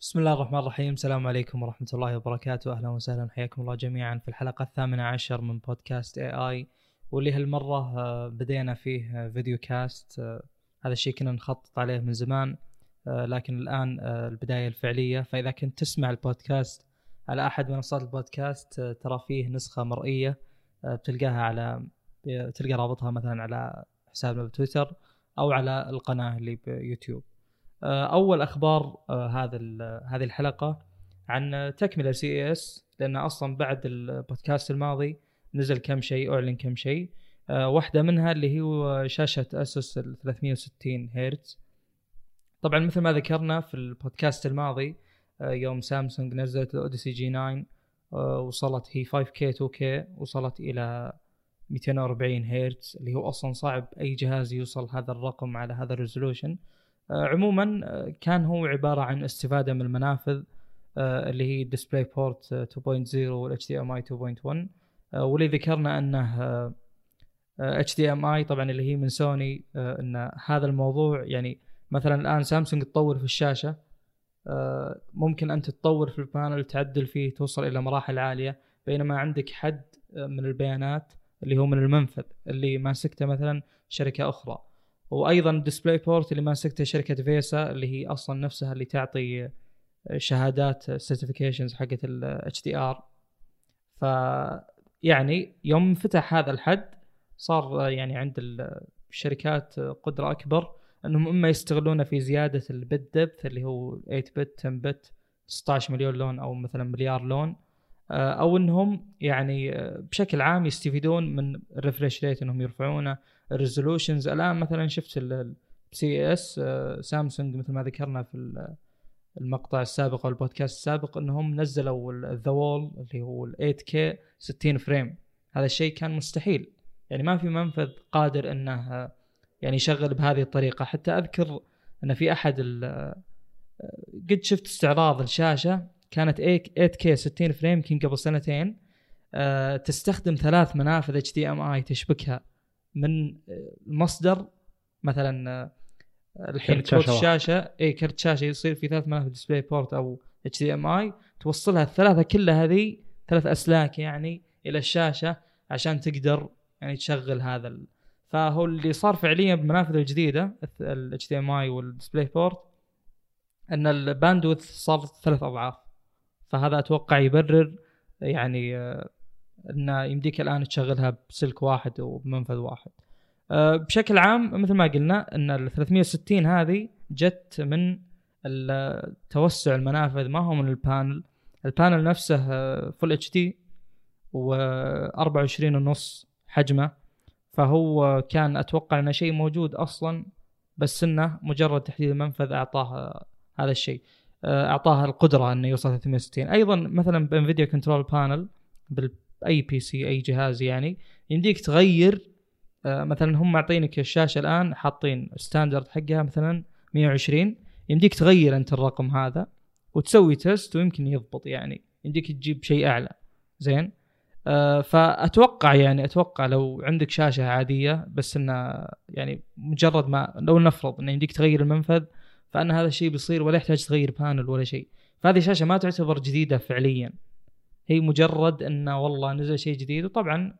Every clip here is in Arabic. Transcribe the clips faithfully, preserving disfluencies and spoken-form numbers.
بسم الله الرحمن الرحيم. السلام عليكم ورحمة الله وبركاته. أهلا وسهلا، حياكم الله جميعا في الحلقة الثامنة عشر من بودكاست اي اي، واللي هالمرة بدينا فيه فيديو كاست. هذا الشيء كنا نخطط عليه من زمان، لكن الآن البداية الفعلية. فإذا كنت تسمع البودكاست على أحد منصات البودكاست، ترى فيه نسخة مرئية بتلقاها على تلقى رابطها مثلا على حسابنا بتويتر أو على القناة اللي بيوتيوب. أول أخبار هذا هذه الحلقة عن تكملة سي إي إس، لأن أصلا بعد البودكاست الماضي نزل كم شيء، أعلن كم شيء. واحدة منها اللي هو شاشة أسوس ثلاثمية وستين هرتز. طبعا مثل ما ذكرنا في البودكاست الماضي، يوم سامسونج نزلت الأوديسي جي تسعة وصلت هي فايف كيه تو كيه، وصلت إلى مئتين وأربعين هرتز، اللي هو أصلا صعب أي جهاز يوصل هذا الرقم على هذا الريزولوشن. عموما كان هو عبارة عن استفادة من المنافذ اللي هي DisplayPort تو بوينت زيرو وال إتش دي إم آي تو بوينت ون، واللي ذكرنا أنه إتش دي إم آي طبعا اللي هي من سوني. أن هذا الموضوع يعني مثلا الآن سامسونج تطور في الشاشة، ممكن أن تتطور في البانل، تعدل فيه، توصل إلى مراحل عالية، بينما عندك حد من البيانات اللي هو من المنفذ اللي ماسكته مثلا شركة أخرى. وأيضا ديسبلاي بورت اللي ماسكته شركة فيسا، اللي هي أصلا نفسها اللي تعطي شهادات certifications حقة ال إتش دي آر. فيعني يوم فتح هذا الحد، صار يعني عند الشركات قدرة أكبر أنهم إما يستغلونه في زيادة البت دبث اللي هو ثمانية بت، عشرة بت، ستة عشر مليون لون أو مثلا مليار لون، أو أنهم يعني بشكل عام يستفيدون من الريفريش ريت، أنهم يرفعونه الريزولوشنز. الآن مثلا شفت ال سي إي إس سامسونج مثل ما ذكرنا في المقطع السابق أو البودكاست السابق، أنهم نزلوا The Wall اللي هو إيت كيه ستين فريم. هذا الشيء كان مستحيل، يعني ما في منفذ قادر أنه يعني يشغل بهذه الطريقة. حتى أذكر أن في أحد قد شفت استعراض الشاشة كانت إيت كيه ستين فريم، كان قبل سنتين، تستخدم ثلاث منافذ إتش دي إم آي تشبكها من المصدر. مثلا الحين كرت شاشة، اي كرت شاشة يصير في ثلاث منافذ ديسبلاي بورت او إتش دي إم آي، توصلها الثلاثة كلها هذه ثلاث أسلاك يعني إلى الشاشة عشان تقدر يعني تشغل هذا ال... فهو اللي صار فعليا بالمنافذ الجديدة ال إتش دي إم آي والديسبلاي بورت أن الباندوث صار ثلاث أضعاف. فهذا أتوقع يبرر يعني أن يمديك الآن تشغلها بسلك واحد وبمنفذ واحد. أه بشكل عام مثل ما قلنا أن ال ثلاثمية وستين هذه جت من توسع المنافذ، ما هو من البانل. البانل نفسه Full إتش دي وأربعة وعشرين ونص حجمه، فهو كان أتوقع أنه شيء موجود أصلا، بس أنه مجرد تحديد المنفذ أعطاه هذا الشيء، أعطاه القدرة أنه يوصل ثلاثمية وستين. أيضا مثلا بانفيديا كنترول بانل بال اي بي سي اي جهاز يعني يمديك تغير. آه مثلا هم معطينك الشاشه الان حاطين ستاندرد حقها مثلا مية وعشرين، يمديك تغير انت الرقم هذا وتسوي تيست ويمكن يضبط، يعني يمديك تجيب شيء اعلى. زين آه فاتوقع يعني اتوقع لو عندك شاشه عاديه بس انه يعني مجرد ما لو نفرض انه يمديك تغير المنفذ، فان هذا الشيء بيصير ولا يحتاج تغير بانل ولا شيء. فهذه شاشه ما تعتبر جديده فعليا، هي مجرد أنه والله نزل شيء جديد. وطبعا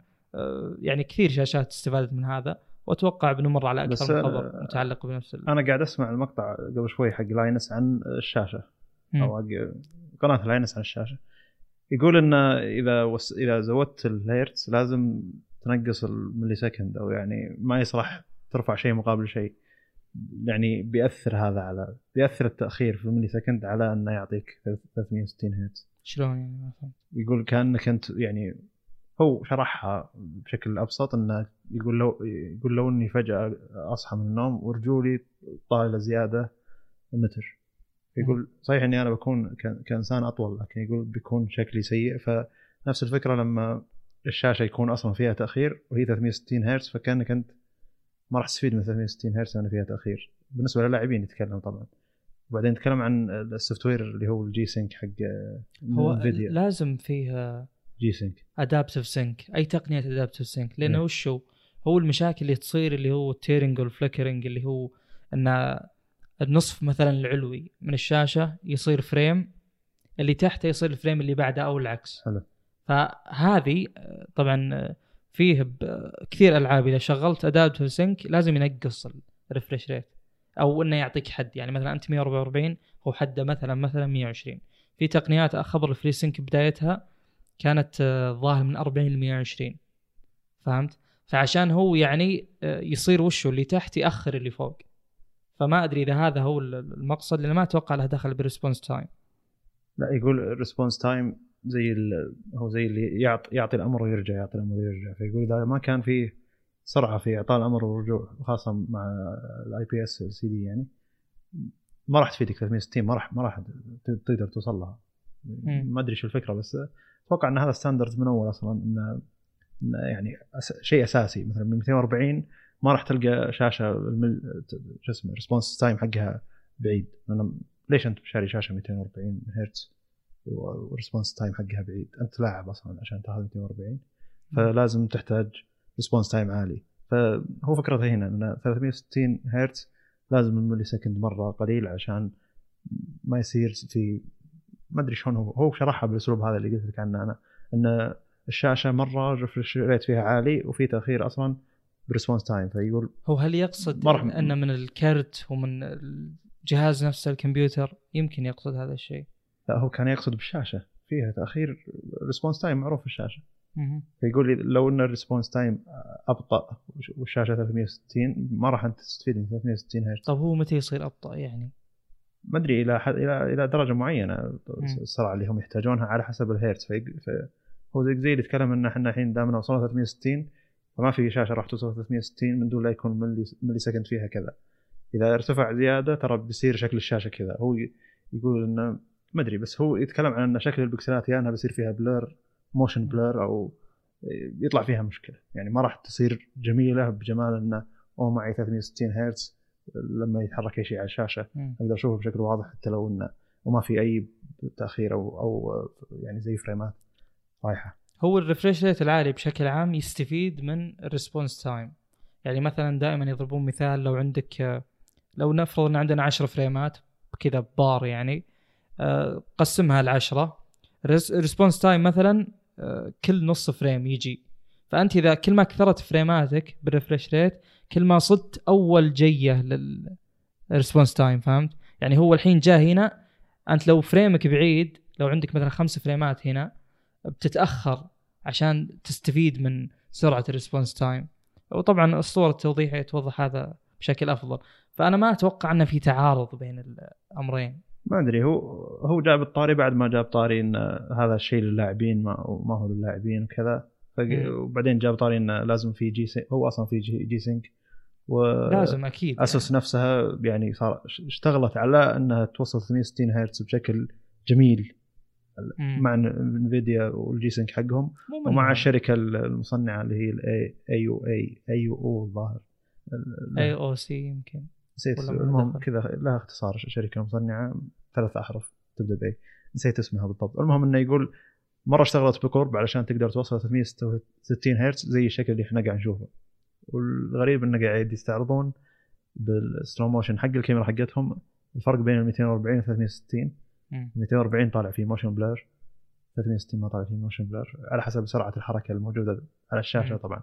يعني كثير شاشات استفادت من هذا، وأتوقع بنمر على أكثر من خبر متعلق بنفس ال... أنا قاعد أسمع المقطع قبل شوي حق لاينس عن الشاشة م. أو قناة لاينس عن الشاشة، يقول أنه إذا وس... إذا زودت الهيرتز لازم تنقص الملي سكند، أو يعني ما يصلح ترفع شيء مقابل شيء، يعني بيأثر هذا على بيأثر التأخير في الملي سكند على أنه يعطيك ثلاثمية وستين هيرتز. شلون يعني؟ ما فهمت. يقول كأنك أنت يعني هو شرحها بشكل أبسط، إنه يقول لو يقول لو إني فجأة أصحى من النوم ورجولي طالة زيادة متر، يقول صحيح إني أنا بكون كإنسان أطول، لكن يقول بيكون شكلي سيء. فنفس الفكرة لما الشاشة يكون أصلا فيها تأخير وهي ثلاثمية وستين هرتز، فكأنك أنت ما راح تستفيد من ثلاثمية وستين هرتز لأن فيها تأخير بالنسبة للاعبين يتكلم طبعا. وبعدين نتكلم عن السوفت وير اللي هو الجي سينك حق الفيديو، لازم فيها جي سينك ادابتيف سينك، اي تقنيه ادابتيف سينك. لانه وش هو هو المشاكل اللي تصير اللي هو التيرنج والفليكرنج، اللي هو ان النصف مثلا العلوي من الشاشة يصير فريم، اللي تحته يصير الفريم اللي بعده أو العكس. حلو. فهذه طبعا فيه كثير ألعاب إذا شغلت أدابت سينك لازم ينقص الريفريش ريت أو إنه يعطيك حد، يعني مثلا أنت مية وأربعة وأربعين هو حده مثلا مثلا مية وعشرين. في تقنيات أخبر الفري سينك بدايتها كانت ظاهر من أربعين ل مية وعشرين، فهمت؟ فعشان هو يعني يصير وشه اللي تحت يأخر اللي فوق، فما أدري إذا هذا هو المقصد، لأن ما أتوقع له دخل بالريسبونس تايم. لا يقول ريسبونس تايم زي هو زي اللي يعطي يعطي الأمر ويرجع، يعطي الأمر ويرجع. فيقول إذا ما كان فيه سرعة في إعطاء الأمر والرجوع خاصة مع الآي بي إس سي دي، يعني ما راح تفيدك ثلاثمية وستين، ما راح ما راح تقدر توصل لها. ما أدري شو الفكرة، بس أتوقع أن هذا ستاندرد من أول أصلاً، إن يعني شيء أساسي. مثلاً من مئتين وأربعين ما راح تلقى شاشة المل شو اسمه ريسبونس تايم حقها بعيد. أنا ليش أنت بشاري شاشة مئتين وأربعين هرتز والريسبونس تايم حقها بعيد؟ أنت لاعب أصلاً عشان تاخذ مئتين وأربعين، فلازم تحتاج ريسبونس تايم عالي. فهو فكرته هنا إن ثلاثمية وستين هرتز لازم الملي سكند مرة قليل عشان ما يصير في ما أدري شلون هو هو شرحها بالأسلوب هذا اللي قلت لك عنه أنا، إن الشاشة مرة ريفرش ريت فيها عالي وفي تأخير أصلاً بريسبونس تايم. فيقول هو هل يقصد مرحب. أن من الكارت ومن الجهاز نفسه الكمبيوتر يمكن يقصد هذا الشيء؟ لا، هو كان يقصد بالشاشة فيها تأخير ريسبونس تايم معروف في الشاشة. مم. فيقول لو إن الريسبونس تايم أبطأ والشاشة ثلاثمية وستين ما راح أنت تستفيد من ثلاثمية وستين هرتز. طب هو متى يصير أبطأ يعني؟ ما أدري إلى حد إلى إلى درجة معينة السرعة اللي هم يحتاجونها على حسب الهيرتز. فهو زي زي يتكلم إن إحنا الحين دامنا وصلنا ثلاثمية وستين فما في شاشة راح توصل ثلاثمية وستين من دون لا يكون ملي ملي سكند فيها كذا. إذا ارتفع زيادة ترى بيصير شكل الشاشة كذا. هو يقول إنه ما أدري، بس هو يتكلم عن إن شكل البكسلات يا يعني أنها بيصير فيها بلر موشن بلر أو يطلع فيها مشكلة، يعني ما راح تصير جميلة بجمال إنه أو معي ثلاثمية وستين هرتز لما يتحرك أي شيء على الشاشة أقدر أشوفه بشكل واضح حتى لو إنه وما في أي تأخير أو أو يعني زي فريمات رايحة. هو الريفريش ريت العالي بشكل عام يستفيد من الريسبونس تايم، يعني مثلا دائما يضربون مثال لو عندك لو نفرض إن عندنا عشر فريمات كذا بار، يعني قسمها العشرة ريسبونس تايم مثلا كل نص فريم يجي. فأنت إذا كل ما كثرت فريماتك بالريفريش ريت كل ما صدت أول جية للريسبونس تايم، فهمت؟ يعني هو الحين جاء هنا، أنت لو فريمك بعيد لو عندك مثلا خمس فريمات هنا بتتأخر عشان تستفيد من سرعة الريسبونس تايم. وطبعا الصورة التوضيحية توضح هذا بشكل أفضل. فأنا ما أتوقع أن في تعارض بين الأمرين. ما أدري، هو هو جاب الطاري بعد ما جاب طاري إن هذا الشيء للاعبين ما وما هو للاعبين وكذا، وبعدين جاب طاري إن لازم في جي سينك. هو أصلا في جي, جي سينك ولازم أكيد أسس يعني. نفسها يعني صار اشتغلت على أنها توصل ثلاثمية وستين هرتز بشكل جميل مم. مع انفيديا والجي سينك حقهم ومع مم. الشركة المصنعة اللي هي اي او اي اي او او الظاهر اي او سي يمكن المهم كذا لها اختصار، شركة مصنعة ثلاث أحرف تبدأ بأي نسيت اسمها بالضبط. المهم إنه يقول مرة اشتغلت بقرب علشان تقدر توصل ثلاثمية وستة وستين هرتز زي الشكل اللي احنا قاعد نشوفه. والغريب إنه قاعد يستعرضون بالسلو موشن حق الكاميرا حقتهم الفرق بين ال مئتين وأربعين و ثلاثمية وستين. مئتين وأربعين طالع فيه موشن بلر، ثلاثمية وستين ما طالع فيه موشن بلر على حسب سرعة الحركة الموجودة على الشاشة طبعا.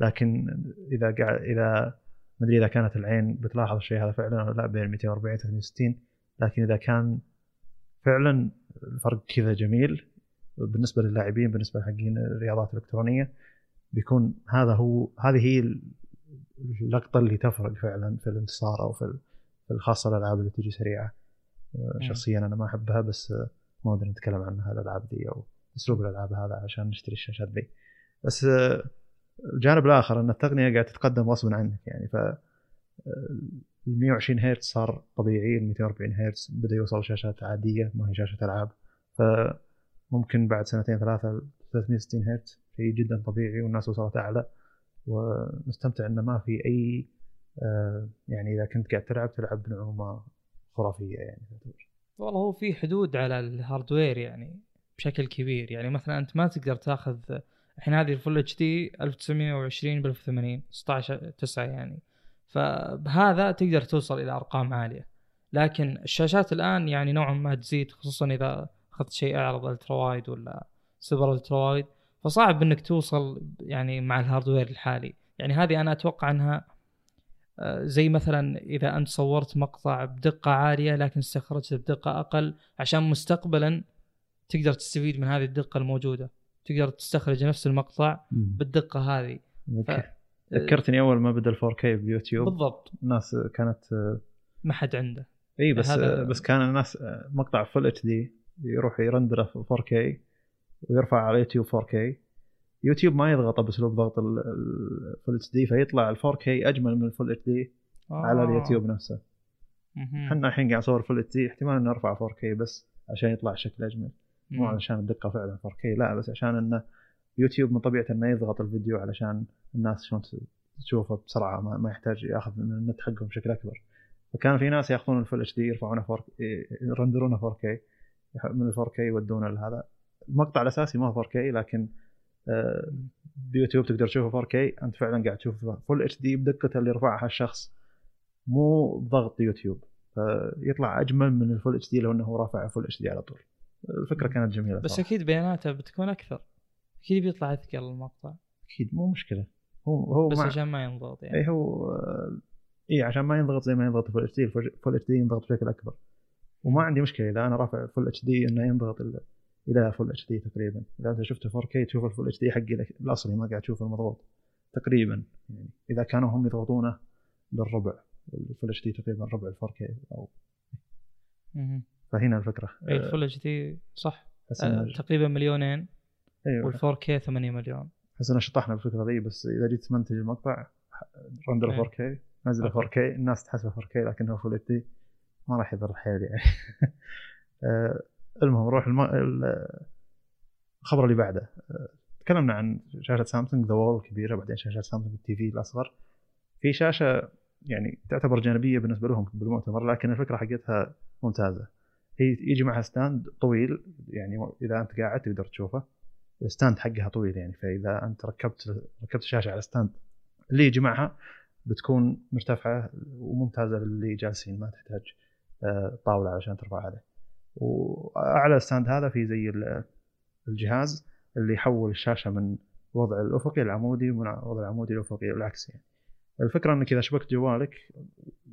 لكن إذا قاعد إذا ما أدري إذا كانت العين بتلاحظ الشيء هذا فعلا لا بين مئتين وأربعين ثلاثمية وستين، لكن إذا كان فعلا الفرق كذا جميل بالنسبة للاعبين بالنسبة حقين الرياضات الإلكترونية بيكون هذا هو هذه هي اللقطة اللي تفرق فعلا في الانتصار أو في الخاصة الألعاب اللي تيجي سريعة. شخصيا أنا ما أحبها، بس ما أقدر نتكلم عنها الألعاب دي أو أسلوب الألعاب هذا عشان نشتري الشاشات دي. بس الجانب الآخر أن التقنية قاعدة تتقدم غصبا عنك، يعني ف مية وعشرين هرتز صار طبيعي، مئتين وأربعين هرتز بدأ يوصل شاشات عادية ما هي شاشة ألعاب. فممكن بعد سنتين ثلاثة ثلاثمية وستين هرتز شيء جدا طبيعي والناس وصلت أعلى ونستمتع إنه ما في أي آه يعني إذا كنت قاعد تلعب تلعب بنعومة خرافية يعني. والله هو في حدود على الهاردوير يعني بشكل كبير، يعني مثلا أنت ما تقدر تأخذ الحين هذه الفول اتش دي ألف وتسعمية وعشرين بالألف وثمانين ستة عشر تسعة يعني، فبهذا تقدر توصل إلى أرقام عالية. لكن الشاشات الآن يعني نوعا ما تزيد، خصوصا إذا أخذت شيء أعرض ألترا وايد ولا سوبر ألترا وايد، فصعب إنك توصل يعني مع الهاردوير الحالي. يعني هذه أنا أتوقع أنها زي مثلا إذا أنت صورت مقطع بدقة عالية لكن استخرجت بدقة أقل، عشان مستقبلا تقدر تستفيد من هذه الدقة الموجودة، تقدر تستخرج نفس المقطع بالدقة هذه. ذكرتني أول ما بدأ الفور كي بيوتيوب بالضبط، الناس كانت ما حد عنده إيه، بس بس كان الناس مقطع Full إتش دي يروح يرندره في فور كي ويرفع على يوتيوب فور كي، يوتيوب ما يضغطه بأسلوب ضغط ال Full إتش دي، فيطلع ال فور كي أجمل من ال Full إتش دي آه. على اليوتيوب نفسه. إحنا الحين قاعد نصور Full إتش دي احتمال إن نرفع فور كي بس عشان يطلع شكل أجمل، مو علشان الدقة فعلا فور كي، لا بس عشان إنه يوتيوب من طبيعته ما يضغط الفيديو علشان الناس شلون تشوفه بسرعة، ما, ما يحتاج يأخذ من النت حقهم بشكل أكبر. فكان في ناس يأخذون الفول إتش دي يرفعونه فور كي يرندرونه فور كي، من ال فور كي يودونه لهذا. المقطع الأساسي ما فور كي لكن بيوتيوب تقدر تشوفه فور كي، أنت فعلا قاعد تشوف فول إتش دي بدقته اللي رفعها الشخص مو بضغط يوتيوب، فيطلع أجمل من الفول إتش دي لو أنه رافع فول إتش دي على طول. الفكرة كانت جميلة بس صراحة. أكيد بياناته بتكون أكثر، أكيد بيطلع أذكى المقطع، أكيد مو مشكلة. هو هو بس مع... عشان ما ينضغط يعني. إيه هو إيه عشان ما ينضغط زي ما ينضغط فول إتش دي، فول إتش دي ينضغط بشكل أكبر، وما عندي مشكلة إذا أنا رافع فول إتش دي إنه ينضغط ال... إلى فول إتش دي تقريبا. إذا أنت شفت فور كي تشوف الفول إتش دي حقي الأصلي، ما قاعد تشوف المضغوط تقريبا، يعني إذا كانوا هم يضغطونه للربع الفول إتش دي تقريبا ربع الفور كي أو مم. فهنا الفكرة الفول إتش دي صح أه تقريبا مليونين أيوة. والفور كي ثمانية مليون. حسنا شطحنا بالفكرة ذي، بس إذا جيت تمنتج المقطع رندر فور كي نازله فور كي الناس تحسبه فور كي لكنه فول إتش دي ما راح يضر حيل يعني. المهم نروح الخبر اللي بعده. تكلمنا عن شاشة سامسونج ذا وول الكبيرة، بعدين شاشة سامسونج التي في الأصغر. في شاشة يعني تعتبر جانبية بالنسبة لهم بالمؤتمر، لكن الفكرة حقتها ممتازة. هي يجي معها ستاند طويل، يعني إذا أنت قاعد تقدر تشوفه، الستاند حقها طويل يعني، فإذا أنت ركبت ركبت الشاشة على الستاند اللي يجي معها بتكون مرتفعة وممتازة للي جالسين، ما تحتاج طاولة علشان ترفع هذا. وأعلى الستاند هذا في زي الجهاز اللي يحول الشاشة من وضع الأفقي العمودي ومن وضع العمودي الأفقي والعكس يعني. الفكرة إنك إذا شبكت جوالك،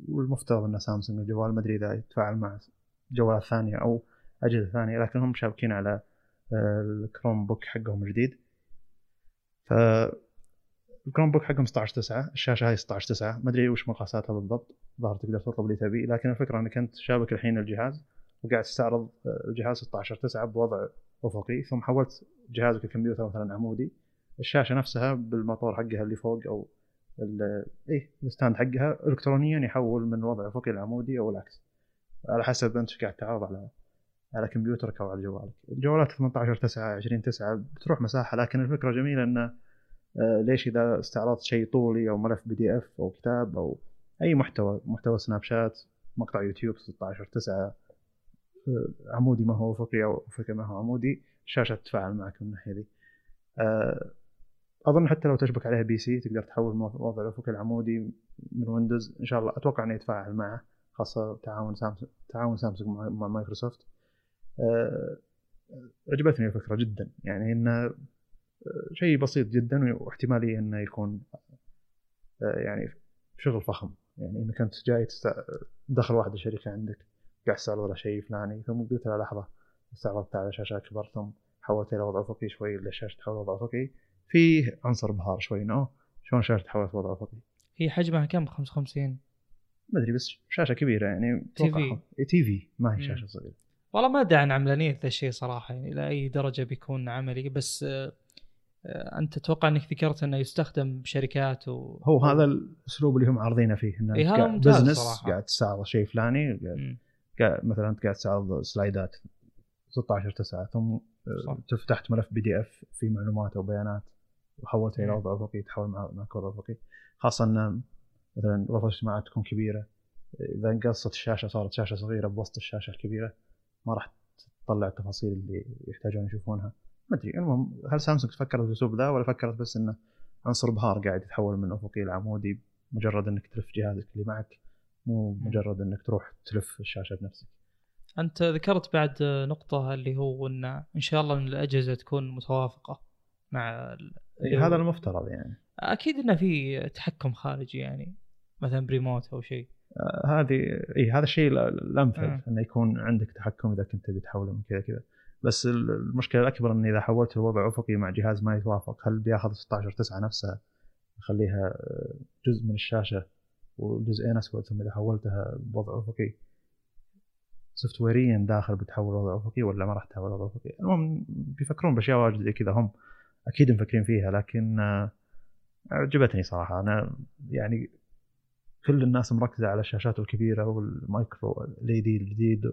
والمفترض إن سامسونج الجوال ما أدري إذا يتفاعل مع جوالات ثانية أو أجهزة ثانية، لكنهم شابكين على الكروم بوك حقهم الجديد. فالكروم بوك حقهم ستة عشر تسعة، الشاشة هاي ستة عشر تسعة، ما أدري وش مقاساتها بالضبط، ظهر تقدر تطلب اللي تبي، لكن الفكرة أنك أنت شابك الحين الجهاز وقاعد تستعرض الجهاز ستة عشر تسعة بوضع أفقي، ثم حولت جهازك الكمبيوتر مثلا عمودي، الشاشة نفسها بالمطور حقها اللي فوق أو إيه الستاند حقها إلكترونيا يحول من وضع أفقي العمودي أو العكس، على حسب أنت قاعد تعرض على على كمبيوترك أو على جوالك. الجوالات ثمانية عشر تسعة عشرين تسعة بتروح مساحة، لكن الفكرة جميلة إنه ليش إذا استعرضت شيء طولي أو ملف بي دي إف أو كتاب أو أي محتوى محتوى سناب شات، مقطع يوتيوب ستة عشر تسعة عمودي ما هو أفقي أو أفقي ما هو عمودي، الشاشة تتفاعل معك من الناحية دي. أظن حتى لو تشبك عليها بي سي تقدر تحول وضع الأفقي العمودي من ويندوز، إن شاء الله أتوقع إنه يتفاعل معه، خاصة تعاون سامسونج تعاون سامسونج مع مايكروسوفت. أه عجبتني الفكرة جدا، يعني إنه شيء بسيط جدا، واحتمالي إنه يكون أه يعني شغل فخم، يعني إنك أنت جاي تست... دخل واحد الشركة عندك قاعد يسأل ولا شيء فلاني، ثم قلت له لحظة استعرضت على شاشة أكبر ثم حولت إلى وضع أفقي شوي، للشاشة تحول وضع أفقي، فيه عنصر بهار شوي إنه شلون شاشة تحولت وضع أفقي. هي حجمها كم؟ خمسة وخمسين ما أدري، بس شاشة كبيرة يعني توقع تي في، ما هي شاشة صغيرة. والله ما ادعي عن عملانية ذا الشيء صراحة، يعني إلى أي درجة بيكون عملي، بس آه آه أنت تتوقع أنك ذكرت أنه يستخدم بشركات و... هو هذا الأسلوب اللي هم عارضينه فيه، إنه إيه بزنس قاعد تساعد شيء فلاني، قاعد, قاعد مثلا أنت قاعد تساعد سلايدات ستة عشر تسعة، ثم تفتحت ملف بي دي إف في معلومات أو بيانات وحولتها إلى وضع أفقي، تحول مع مع كود أفقي، خاصة أن مثلا غرفة اجتماع تكون كبيرة، إذا انقصت الشاشة صارت شاشة صغيرة بوسط الشاشة الكبيرة، ما راح تطلع التفاصيل اللي يحتاجون يشوفونها. ما أدري المهم هل سامسونج فكرت بالأسلوب ذا ولا فكرت بس إنه عنصر بهار قاعد يتحول من أفقي لعمودي، مجرد إنك تلف جهازك اللي معك مو مجرد انك تروح تلف الشاشه بنفسك. انت ذكرت بعد نقطه اللي هو ان ان شاء الله ان الاجهزه تكون متوافقه مع ال... إيه هذا المفترض يعني اكيد انه في تحكم خارجي يعني مثلا بريموت او شيء. آه هذه اي هذا الشيء الامثل آه. انه يكون عندك تحكم اذا كنت بتحوله من كذا كذا، بس المشكله الاكبر ان اذا حولت الوضع افقي مع جهاز ما يتوافق، هل بياخذ ستة عشر تسعة نفسها يخليها جزء من الشاشه وجزئين اسود، ثم اذا حولتها بوضع افقي سوفت ويريا داخل بتحول وضع افقي ولا ما راح تحول وضع افقي؟ المهم بيفكرون باشياء واجد زي كذا، هم اكيد مفكرين فيها. لكن عجبتني صراحه انا، يعني كل الناس مركزه على الشاشات الكبيره والمايكرو ال اي دي الجديد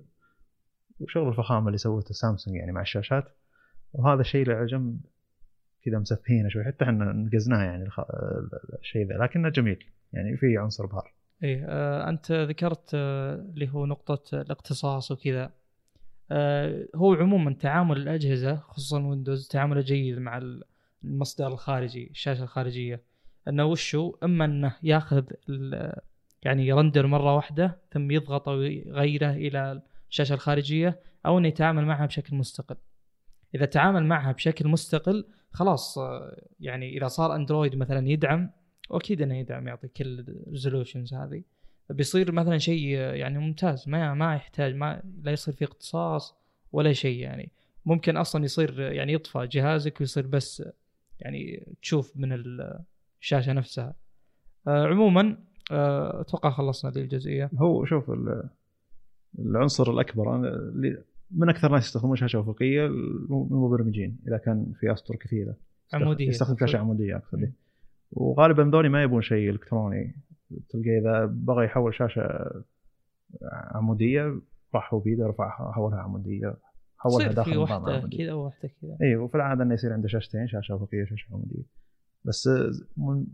وشغل الفخامه اللي سوته سامسونج يعني مع الشاشات، وهذا الشيء اللي عجب كذا مسفهينه شوي، حتى احنا نقزناه يعني الخ... الشيء ذا، لكنه جميل يعني في عنصر بهار. ايه آه انت ذكرت اللي آه هو نقطه الاقتصاص وكذا. آه هو عموما تعامل الاجهزه خصوصا ويندوز تعامله جيد مع المصدر الخارجي، الشاشه الخارجيه، انه وشو اما انه ياخذ يعني يرندر مره واحده ثم يضغط ويغيره الى الشاشه الخارجيه، او انه يتعامل معها بشكل مستقل. اذا تعامل معها بشكل مستقل خلاص يعني اذا صار اندرويد مثلا يدعم، واكيد انه يدعم يعطي كل الريزولوشنز هذه، بيصير مثلا شيء يعني ممتاز، ما ما يحتاج ما لا يصير في اقتصاص ولا شيء. يعني ممكن اصلا يصير يعني يطفى جهازك ويصير بس يعني تشوف من الشاشه نفسها. أه عموما اتوقع أه خلصنا ذي الجزئيه. هو شوف العنصر الاكبر اللي من اكثر ناس يستخدمون شاشه افقيه المبرمجين، اذا كان في اسطر كثيره عموديه يستخدم شاشه عموديه اكثر، وغالبا ذولي ما يبون شيء الكتروني. تلقى اذا بغى يحول شاشه عموديه راح هو بيده رفعها حولها عموديه، حولها داخل نظام كذا وحده كذا. اي وفي العاده انه يصير عنده شاشتين، شاشه افقيه وشاشه عموديه. بس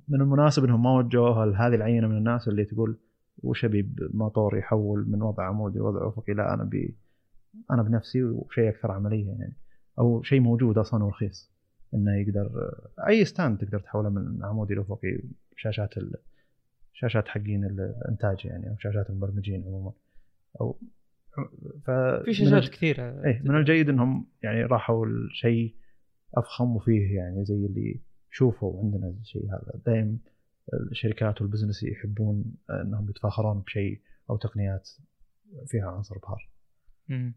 من المناسب انهم ما وجهوها لهذه العينه من الناس اللي تقول وشبيب موتور يحول من وضع عمودي لوضع افقي. لا، انا بي انا بنفسي وشيء اكثر عمليه يعني، او شيء موجود اصلا ورخيص انه يقدر اي ستاند تقدر تحوله من عمودي لافقي. شاشات ال... شاشات حقين الانتاج يعني، او شاشات المبرمجين عموما، او ف... في شاشات الج... كثيره. ايه من الجيد انهم يعني راحوا لشيء افخم وفيه يعني زي اللي شوفوا عندنا الشيء هذا. دائما الشركات والبزنس يحبون انهم يتفاخرون بشيء او تقنيات فيها عنصر بهار. امم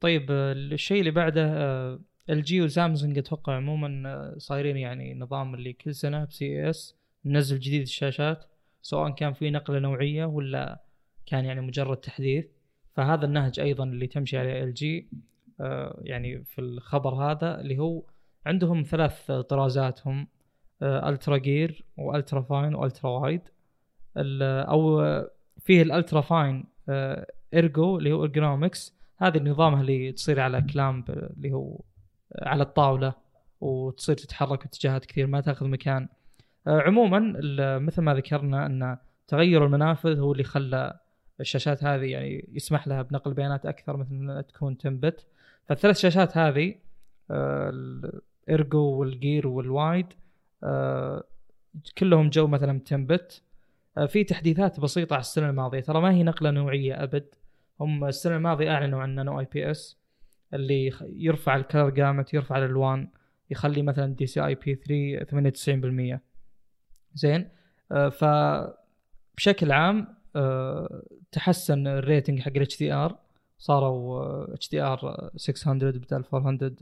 طيب الشيء اللي بعده الجي وسامسونج اتوقع عموما صايرين يعني نظام اللي كل سنه بسي اس ننزل جديد الشاشات، سواء كان في نقله نوعيه ولا كان يعني مجرد تحديث. فهذا النهج ايضا اللي تمشي عليه الجي يعني في الخبر هذا، اللي هو عندهم ثلاث طرازات هم الترا جير والترا فاين والترا وايد. او فيه الالترا فاين ارجو اللي هو ارجونومكس، هذه النظام اللي تصير على كلامب اللي هو على الطاوله وتصير تتحرك باتجاهات كثير ما تاخذ مكان. عموما مثل ما ذكرنا ان تغير المنافذ هو اللي خلى الشاشات هذه يعني يسمح لها بنقل بيانات اكثر مثل انها تكون تنبت. فالثلاث شاشات هذه الارجو والجير والوايد كلهم جو مثلا تنبت. في تحديثات بسيطه على السنه الماضيه، ترى ما هي نقله نوعيه ابد. هم السنه الماضيه اعلنوا عن نانو اي بي اس اللي يرفع الكلر جامت، يرفع الالوان، يخلي مثلا دي سي اي بي ثلاثة ثمانية وتسعين بالمية زين. ف بشكل عام تحسن الريتنج حق الاتش دي ار، صاروا اتش دي ار ستمية بدل أربعمية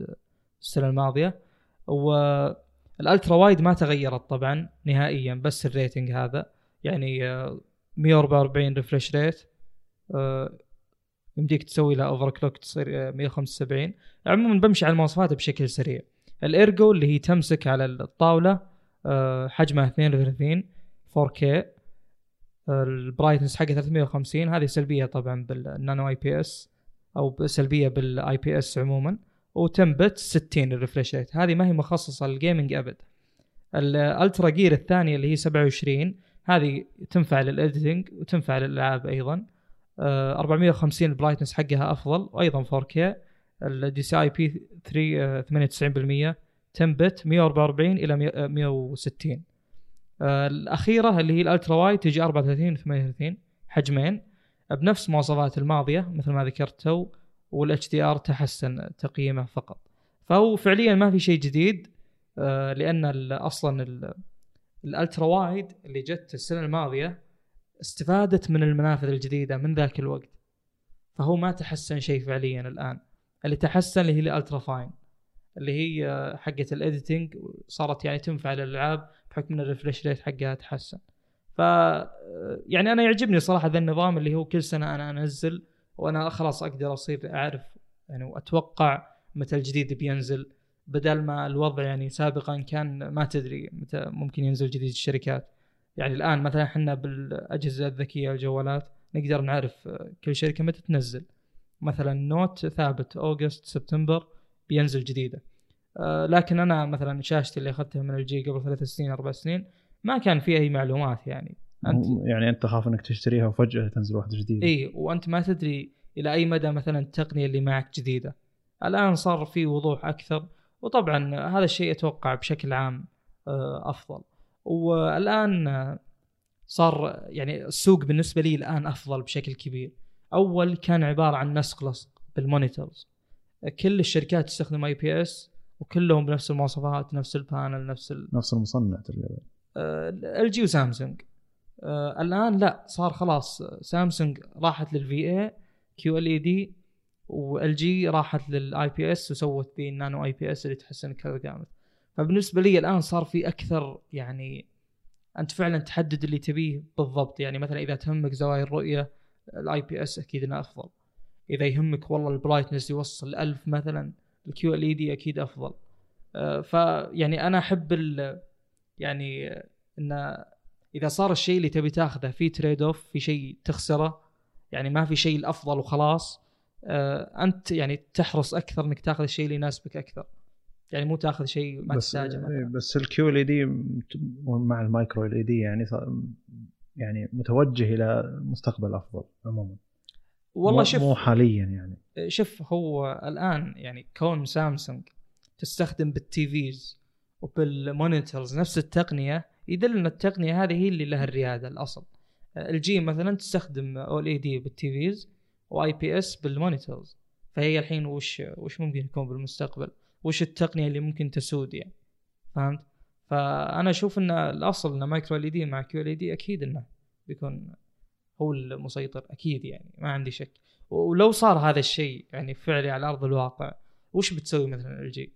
السنه الماضيه. والالترا وايد ما تغيرت طبعا نهائيا، بس الريتنج هذا يعني مية وأربعة وأربعين ريفريش ريت، يمديك تسوي لها اوفركلوك تصير مية وخمسة وسبعين. عموما بمشي على المواصفات بشكل سريع. الارجو اللي هي تمسك على الطاوله، حجمها اثنين وثلاثين فور كي، البرايتنس حقها ثلاثمية وخمسين. هذه سلبيه طبعا بالنانو اي بي اس، او سلبيه بالاي بي اس عموما. وتنبت ستين الريفريش ريت، هذه ما هي مخصصه للجيمنج ابد. الالترا جير الثانيه اللي هي سبعة وعشرين، هذه تنفع للاديتنج وتنفع للالعاب ايضا. أربعمية وخمسين البرايتنس حقها افضل، وايضا فور كي. الدي سي اي بي ثلاثة ثمانية وتسعين بالمية، تنبت مية وأربعة وأربعين الى مية وستين. الاخيره اللي هي الالترا وايد تجي أربعة وثلاثين ثمانية وثلاثين، حجمين بنفس مواصفات الماضية مثل ما ذكرت تو، والاتش دي ار تحسن تقييمه فقط. فهو فعليا ما في شيء جديد، آه لأن أصلا الالترا وايد اللي جت السنة الماضية استفادت من المنافذ الجديدة من ذاك الوقت، فهو ما تحسن شيء فعليا. الآن اللي تحسن اللي هي الالترا فاين اللي هي حقة الاديتنج، صارت يعني تنفع للألعاب بحكم ان الريفريش ريت حقها تحسن. ف يعني انا يعجبني صراحة ذا النظام اللي هو كل سنة انا انزل وانا خلاص اقدر اصير اعرف يعني واتوقع متى الجديد بينزل، بدل ما الوضع يعني سابقا كان ما تدري متى ممكن ينزل جديد الشركات. يعني الان مثلا احنا بالاجهزة الذكية والجوالات نقدر نعرف كل شركة متى تنزل، مثلا نوت ثابت اوغست سبتمبر بينزل جديده، أه لكن انا مثلا شاشتي اللي اخذتها من الجي قبل ثلاث سنين اربع سنين ما كان فيها اي معلومات. يعني انت يعني انت خاف انك تشتريها وفجاه تنزل واحده جديده، اي وانت ما تدري الى اي مدى مثلا التقنيه اللي معك جديده. الان صار في وضوح اكثر، وطبعا هذا الشيء اتوقع بشكل عام أه افضل. والان صار يعني السوق بالنسبه لي الان افضل بشكل كبير. اول كان عباره عن نسق لصق بالمونيتورز، كل الشركات تستخدم اي بي اس وكلهم بنفس المواصفات، نفس البانل، نفس ال... نفس المصنع تقريبا، ال جي وسامسونج. آه الان لا، صار خلاص سامسونج راحت للفي اي كيو ال اي دي، وال جي راحت للاي بي اس وسوت ذي النانو اي بي اس اللي تحسن كذا جامد. فبالنسبه لي الان صار في اكثر، يعني انت فعلا تحدد اللي تبيه بالضبط. يعني مثلا اذا تهمك زوايا الرؤيه الاي بي اس اكيد انه افضل، اذا يهمك والله البرايتنس يوصل ألف مثلا الكيو ال اي دي اكيد افضل. أه فيعني انا احب ال يعني ان اذا صار الشيء اللي تبي تاخذه في تريد اوف، في شيء تخسره، يعني ما في شيء الافضل وخلاص. أه انت يعني تحرص اكثر انك تاخذ الشيء اللي يناسبك اكثر، يعني مو تاخذ شيء ما تحتاجه. بس الكيو ال اي دي مع المايكرو ال اي دي يعني يعني متوجه الى مستقبل افضل عموما. والله شوف مو حاليا، يعني شوف هو الان يعني كون سامسونج تستخدم بالتيفيز وبالمونيتورز نفس التقنيه، يدل ان التقنيه هذه هي اللي لها الرياده الاصل. الجي مثلا تستخدم اول اي دي بالتيفيز واي بي اس بالمونيتورز، فهي الحين وش وش ممكن يكون بالمستقبل، وش التقنيه اللي ممكن تسود يعني، فهمت؟ فانا اشوف ان الاصل ان مايكرو ال دي مع كيو ال دي اكيد انه بيكون هو المسيطر اكيد، يعني ما عندي شك. ولو صار هذا الشيء يعني فعلي على ارض الواقع، وش بتسوي مثلا الجي؟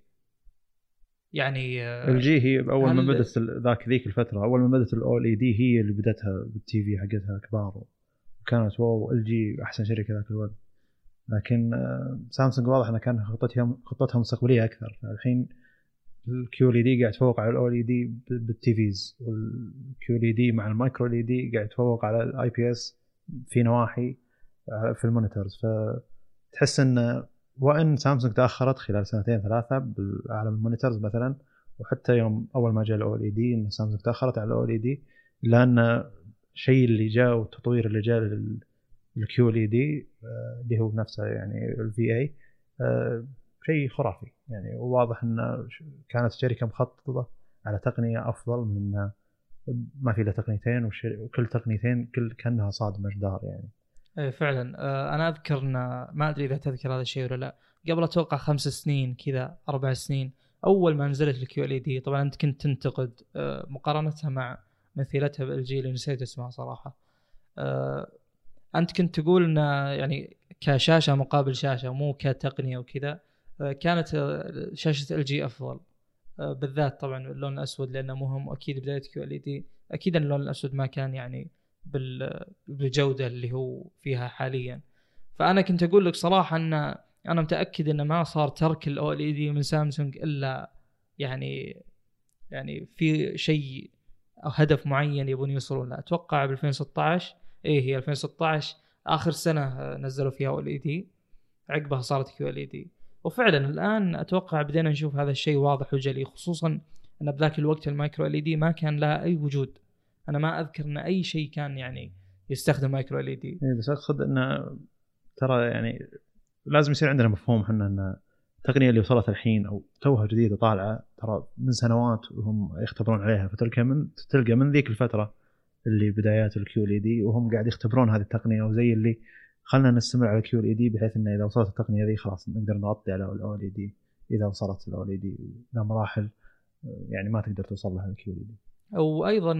يعني الجي هي اول ما بدت ذاك ذيك الفتره، اول ما بدت الاول اي دي هي اللي بدتها بالتي في حقتها كبار، وكانت واو الجي احسن شركه ذاك الوقت. لكن سامسونج واضح انها كان خطتها خطتها مستقبليه اكثر. الحين الكيو ال دي قاعد يتفوق على الاول اي دي بالتيفيز، والكيو ال دي مع المايكرو ال دي قاعد يتفوق على الاي بي اس في نواحي في المونيتورز. فتحس ان وان سامسونج تاخرت خلال سنتين ثلاثه بالعالم المونيتورز مثلا، وحتى يوم اول ما جاء الاول اي دي ان سامسونج تاخرت على الاول اي دي، لان الشيء اللي جاء والتطوير اللي جاء للكيو ال دي اللي هو نفسه يعني الفي اي شيء خرافي يعني. واضح ان كانت الشركه مخططه على تقنيه افضل من ما في لها تقنيتين، وكل تقنيتين كل كانها صادمه جدار يعني. اي فعلا. انا اذكر ان ما ادري اذا تذكر هذا الشيء ولا لا، قبل اتوقع خمس سنين كذا اربع سنين اول ما نزلت الكيو ال دي، طبعا انت كنت تنتقد مقارنتها مع مثيلتها بالجيل اللي نسيت اسمها صراحه. انت كنت تقول ان يعني كشاشه مقابل شاشه مو كتقنيه وكذا، كانت شاشة الجي أفضل، بالذات طبعا اللون الأسود لأنه مهم، وأكيد بداية كيو إل إي دي أكيد اللون الأسود ما كان يعني بالجودة اللي هو فيها حاليا. فأنا كنت أقول لك صراحة أن أنا متأكد أن ما صار ترك ال أو إل إي دي من سامسونج إلا يعني يعني في شيء أو هدف معين يبون يوصلون له. أتوقع ب ألفين وستة عشر إيه هي ألفين وستة عشر آخر سنة نزلوا فيها أو إل إي دي، عقبها صارت كيو إل إي دي. وفعلا الآن أتوقع بدينا نشوف هذا الشيء واضح وجلي، خصوصا أن بذاك الوقت المايكرو إل إي دي ما كان لها أي وجود. أنا ما أذكر أن أي شيء كان يعني يستخدم مايكرو إل إي دي. بس أقصد أنه ترى يعني لازم يصير عندنا مفهوم حنا أن التقنية اللي وصلت الحين أو توها جديدة طالعة، ترى من سنوات وهم يختبرون عليها، فتلقى من تلقى من ذيك الفترة اللي بدايات الQLED وهم قاعد يختبرون هذه التقنية، وزي اللي خلنا نستمر على QLED بحيث إنه إذا وصلت التقنية ذي خلاص نقدر نغطي على الأوليدي، إذا وصلت الأوليدي إلى مراحل يعني ما تقدر توصل لها الQLED. وأيضا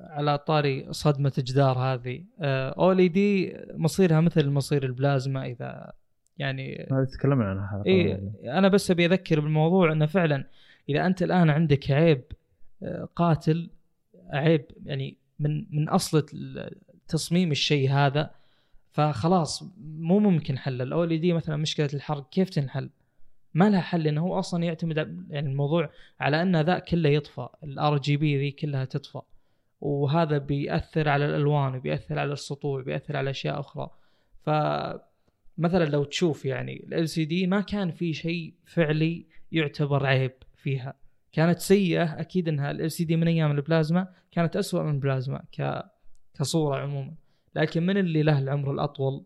على طاري صدمة إجدار هذه أوليدي مصيرها مثل مصير البلازما، إذا يعني تكلمنا عنها. إيه أنا بس أبي أذكر بالموضوع أنه فعلا إذا أنت الآن عندك عيب قاتل، عيب يعني من من أصل تصميم الشيء هذا، فخلاص مو ممكن حل الأوليدي. مثلا مشكلة الحرق كيف تنحل؟ ما لها حل، إنه هو أصلا يعتمد يعني الموضوع على أن ذا كله يطفى، الار جي بي ذي كلها تطفى، وهذا بيأثر على الألوان وبيأثر على السطوع وبيأثر على أشياء أخرى. ف مثلا لو تشوف يعني ال إل سي دي ما كان في شيء فعلي يعتبر عيب فيها، كانت سيئة أكيد إنها ال إل سي دي من أيام البلازما كانت أسوأ من البلازما ك كصورة عموما، لكن من اللي له العمر الأطول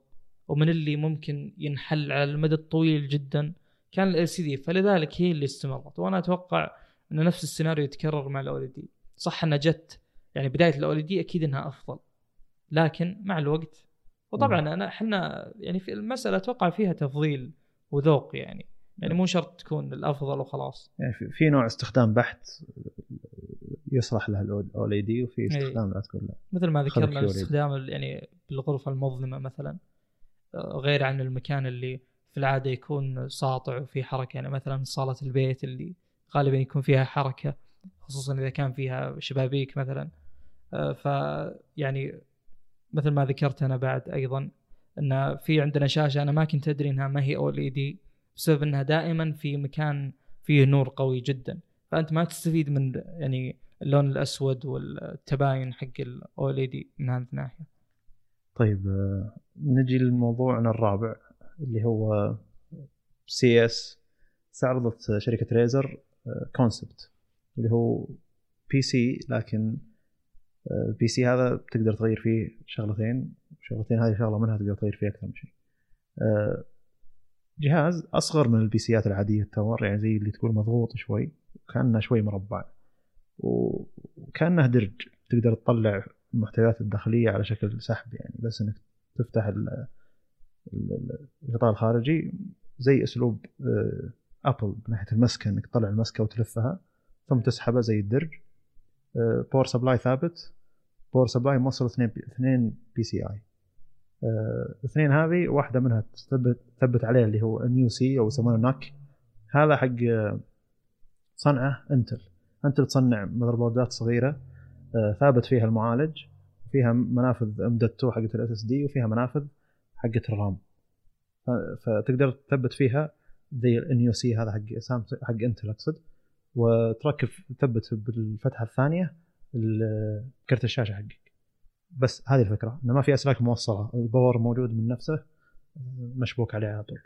ومن اللي ممكن ينحل على المدى الطويل جدا كان ال إل سي دي، فلذلك هي اللي استمرت. وأنا أتوقع إن نفس السيناريو يتكرر مع ال أو إل إي دي. صح أن جت يعني بداية ال أو إل إي دي أكيد إنها أفضل، لكن مع الوقت وطبعا انا احنا يعني في المساله اتوقع فيها تفضيل وذوق، يعني يعني مو شرط تكون الافضل وخلاص، يعني في نوع استخدام بحت يصلح له الاوليدي، وفي استخدام لا تكون مثل ما ذكرنا الاستخدام يعني بالغرفه المظلمه مثلا، غير عن المكان اللي في العاده يكون ساطع وفي حركه، يعني مثلا صاله البيت اللي غالبا يكون فيها حركه خصوصا اذا كان فيها شبابيك مثلا. ف يعني مثل ما ذكرت أنا بعد أيضاً أن في عندنا شاشة أنا ما كنت أدري أنها ما هي أو إل إي دي بسبب أنها دائماً في مكان فيه نور قوي جداً، فأنت ما تستفيد من يعني اللون الأسود والتباين حق ال أو إل إي دي من هذه الناحية. طيب نجي لموضوعنا الرابع اللي هو سي إس. استعرضت شركة ريزر كونسبت اللي هو بي سي، لكن البي سي هذا بتقدر تغير فيه شغلتين شغلتين هذه شغله منها تقدر تغير فيها اكثر من شيء. جهاز اصغر من البي سيات العاديه التور، يعني زي اللي تقول مضغوط شوي، كانه شوي مربع وكانه درج، تقدر تطلع المحتويات الداخليه على شكل سحب، يعني بس انك تفتح الغطاء الخارجي زي اسلوب ابل من ناحيه المسكه، انك تطلع المسكه وتلفها ثم تسحبها زي الدرج. بور سبلاي ثابت، بور سبلاي موصل اثنين اثنين بي سي اي، الاثنين هذه واحده منها تثبت ثبت عليها اللي هو نيو سي او يسمونه ناك، هذا حق صنعه انتل انتل تصنع مذربوردات صغيره ثابت فيها المعالج، فيها منافذ امدتو حقت الاس اس دي، وفيها منافذ حقت الرام، فتقدر تثبت فيها زي النيو سي هذا حق سامسونج حق انتل اقصد، وتركب تثبت بالفتحه الثانيه كرت الشاشه حقك. بس هذه الفكره انه ما في اسلاك موصله، الباور موجود من نفسه مشبوك عليه على طول.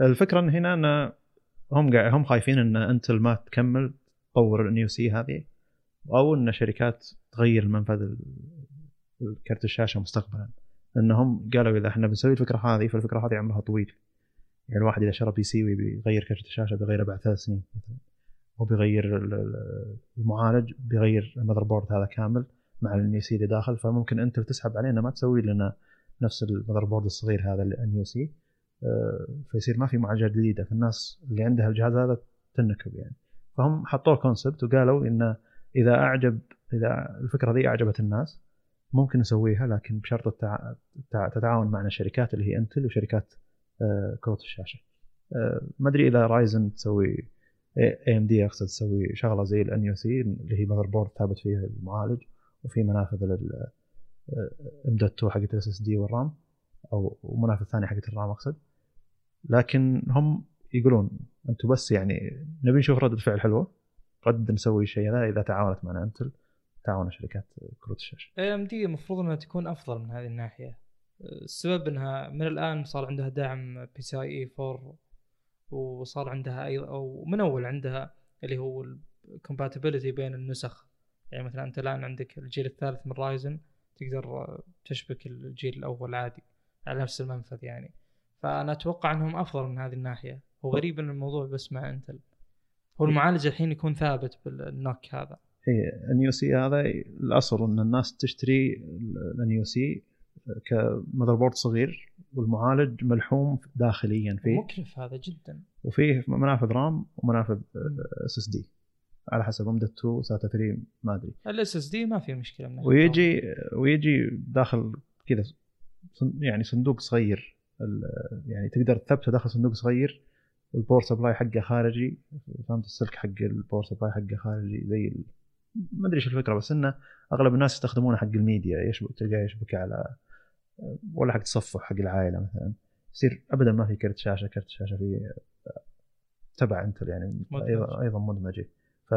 الفكره ان هنا أنا هم قاعد هم خايفين ان انتل ما تكمل تطور النيو سي هذه، او ان شركات تغير منفذ كرت الشاشه مستقبلا، انهم قالوا اذا احنا بنسوي الفكره هذه فالفكره هذه عمرها طويل، يعني الواحد إذا شرى بي سي ويغير كرت الشاشة بيغيره بعد ثلاث سنين مثلا، أو بيغير المعالج بيغير المذر بورد هذا كامل مع النيو سي اللي داخل، فممكن أنت تسحب علينا ما تسوي لنا نفس المذر بورد الصغير هذا النيو سي، فيصير ما في معالجات جديدة، فالناس اللي عندها الجهاز هذا تنكب يعني. فهم حطوا كونسبت وقالوا إن إذا أعجب إذا الفكرة دي أعجبت الناس ممكن نسويها، لكن بشرط التع... التع... تتعاون معنا الشركات اللي هي أنتل وشركات كروت الشاشه. ما ادري اذا رايزن تسوي اي ام دي اقصد تسوي شغله زي الان يو سي اللي هي مذر بورد ثابت فيها المعالج وفي منافذ لل ام دوت تو حقه الاس اس دي والرام، او منافذ ثاني حقه الرام اقصد، لكن هم يقولون انتم بس يعني نبي نشوف رده فعل حلوه قد نسوي شيء هذا اذا تعاونت معنا انتل تعاون شركات كروت الشاشه. اي ام دي المفروض انها تكون افضل من هذه الناحيه، السبب انها من الان صار عندها دعم بي سي آي إي فور، وصار عندها ايضا او من اول عندها اللي هو الكومباتيبلتي بين النسخ، يعني مثلا انت الان عندك الجيل الثالث من رايزن تقدر تشبك الجيل الاول عادي على نفس المنفذ يعني، فانا اتوقع انهم افضل من هذه الناحيه. وغريب ان الموضوع بس مع انتل، هو المعالج الحين يكون ثابت بالنوك هذا النيو سي هذا الاصل ان الناس تشتري النيو سي كمذر بورد صغير والمعالج ملحوم داخليا فيه. مكلف هذا جدا. وفيه منافذ رام ومنافذ اس اس دي على حسب عمده اثنين ساتا ثلاثة ما ادري. الاس اس دي ما في مشكله منه. ويجي طبعا. ويجي داخل كذا يعني صندوق صغير يعني تقدر تثبته داخل صندوق صغير والبور سبلاي حقه خارجي فهمت السلك حق البور سبلاي حقه خارجي زي ما ادري ايش الفكره بس انه اغلب الناس يستخدمونه حق الميديا يشبك تلقاه يشبك على ولا حق تصفح حق العائله مثلا يصير ابدا ما في كرت شاشه كرت شاشه في تبع انتل يعني مدمج. ايضا مدمجه ف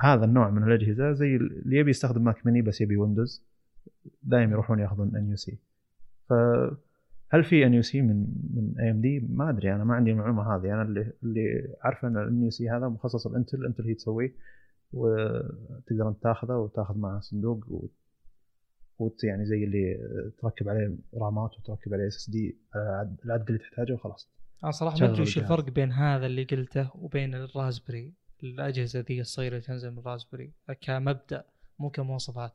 هذا النوع من الاجهزه زي اللي يبي يستخدم ماك ميني بس يبي ويندوز دائما يروحون ياخذون ان يو سي. ف هل في ان يو سي من من اي ام دي؟ ما ادري انا ما عندي المعلومه هذه. انا اللي اللي عارفه ان الان يو سي هذا مخصص الانتل انتل هي تسويه وتقدر انت تاخذه وتاخذ معه صندوق و... وت يعني زي اللي تركب عليه رامات وتركب عليه اس اس دي العدد اللي تحتاجه وخلاص. انا صراحه ما ادري وش الفرق بين هذا اللي قلته وبين الرازبري. الاجهزه ذي الصغيره تنزل من الرازبري كمبدا مو كمواصفات.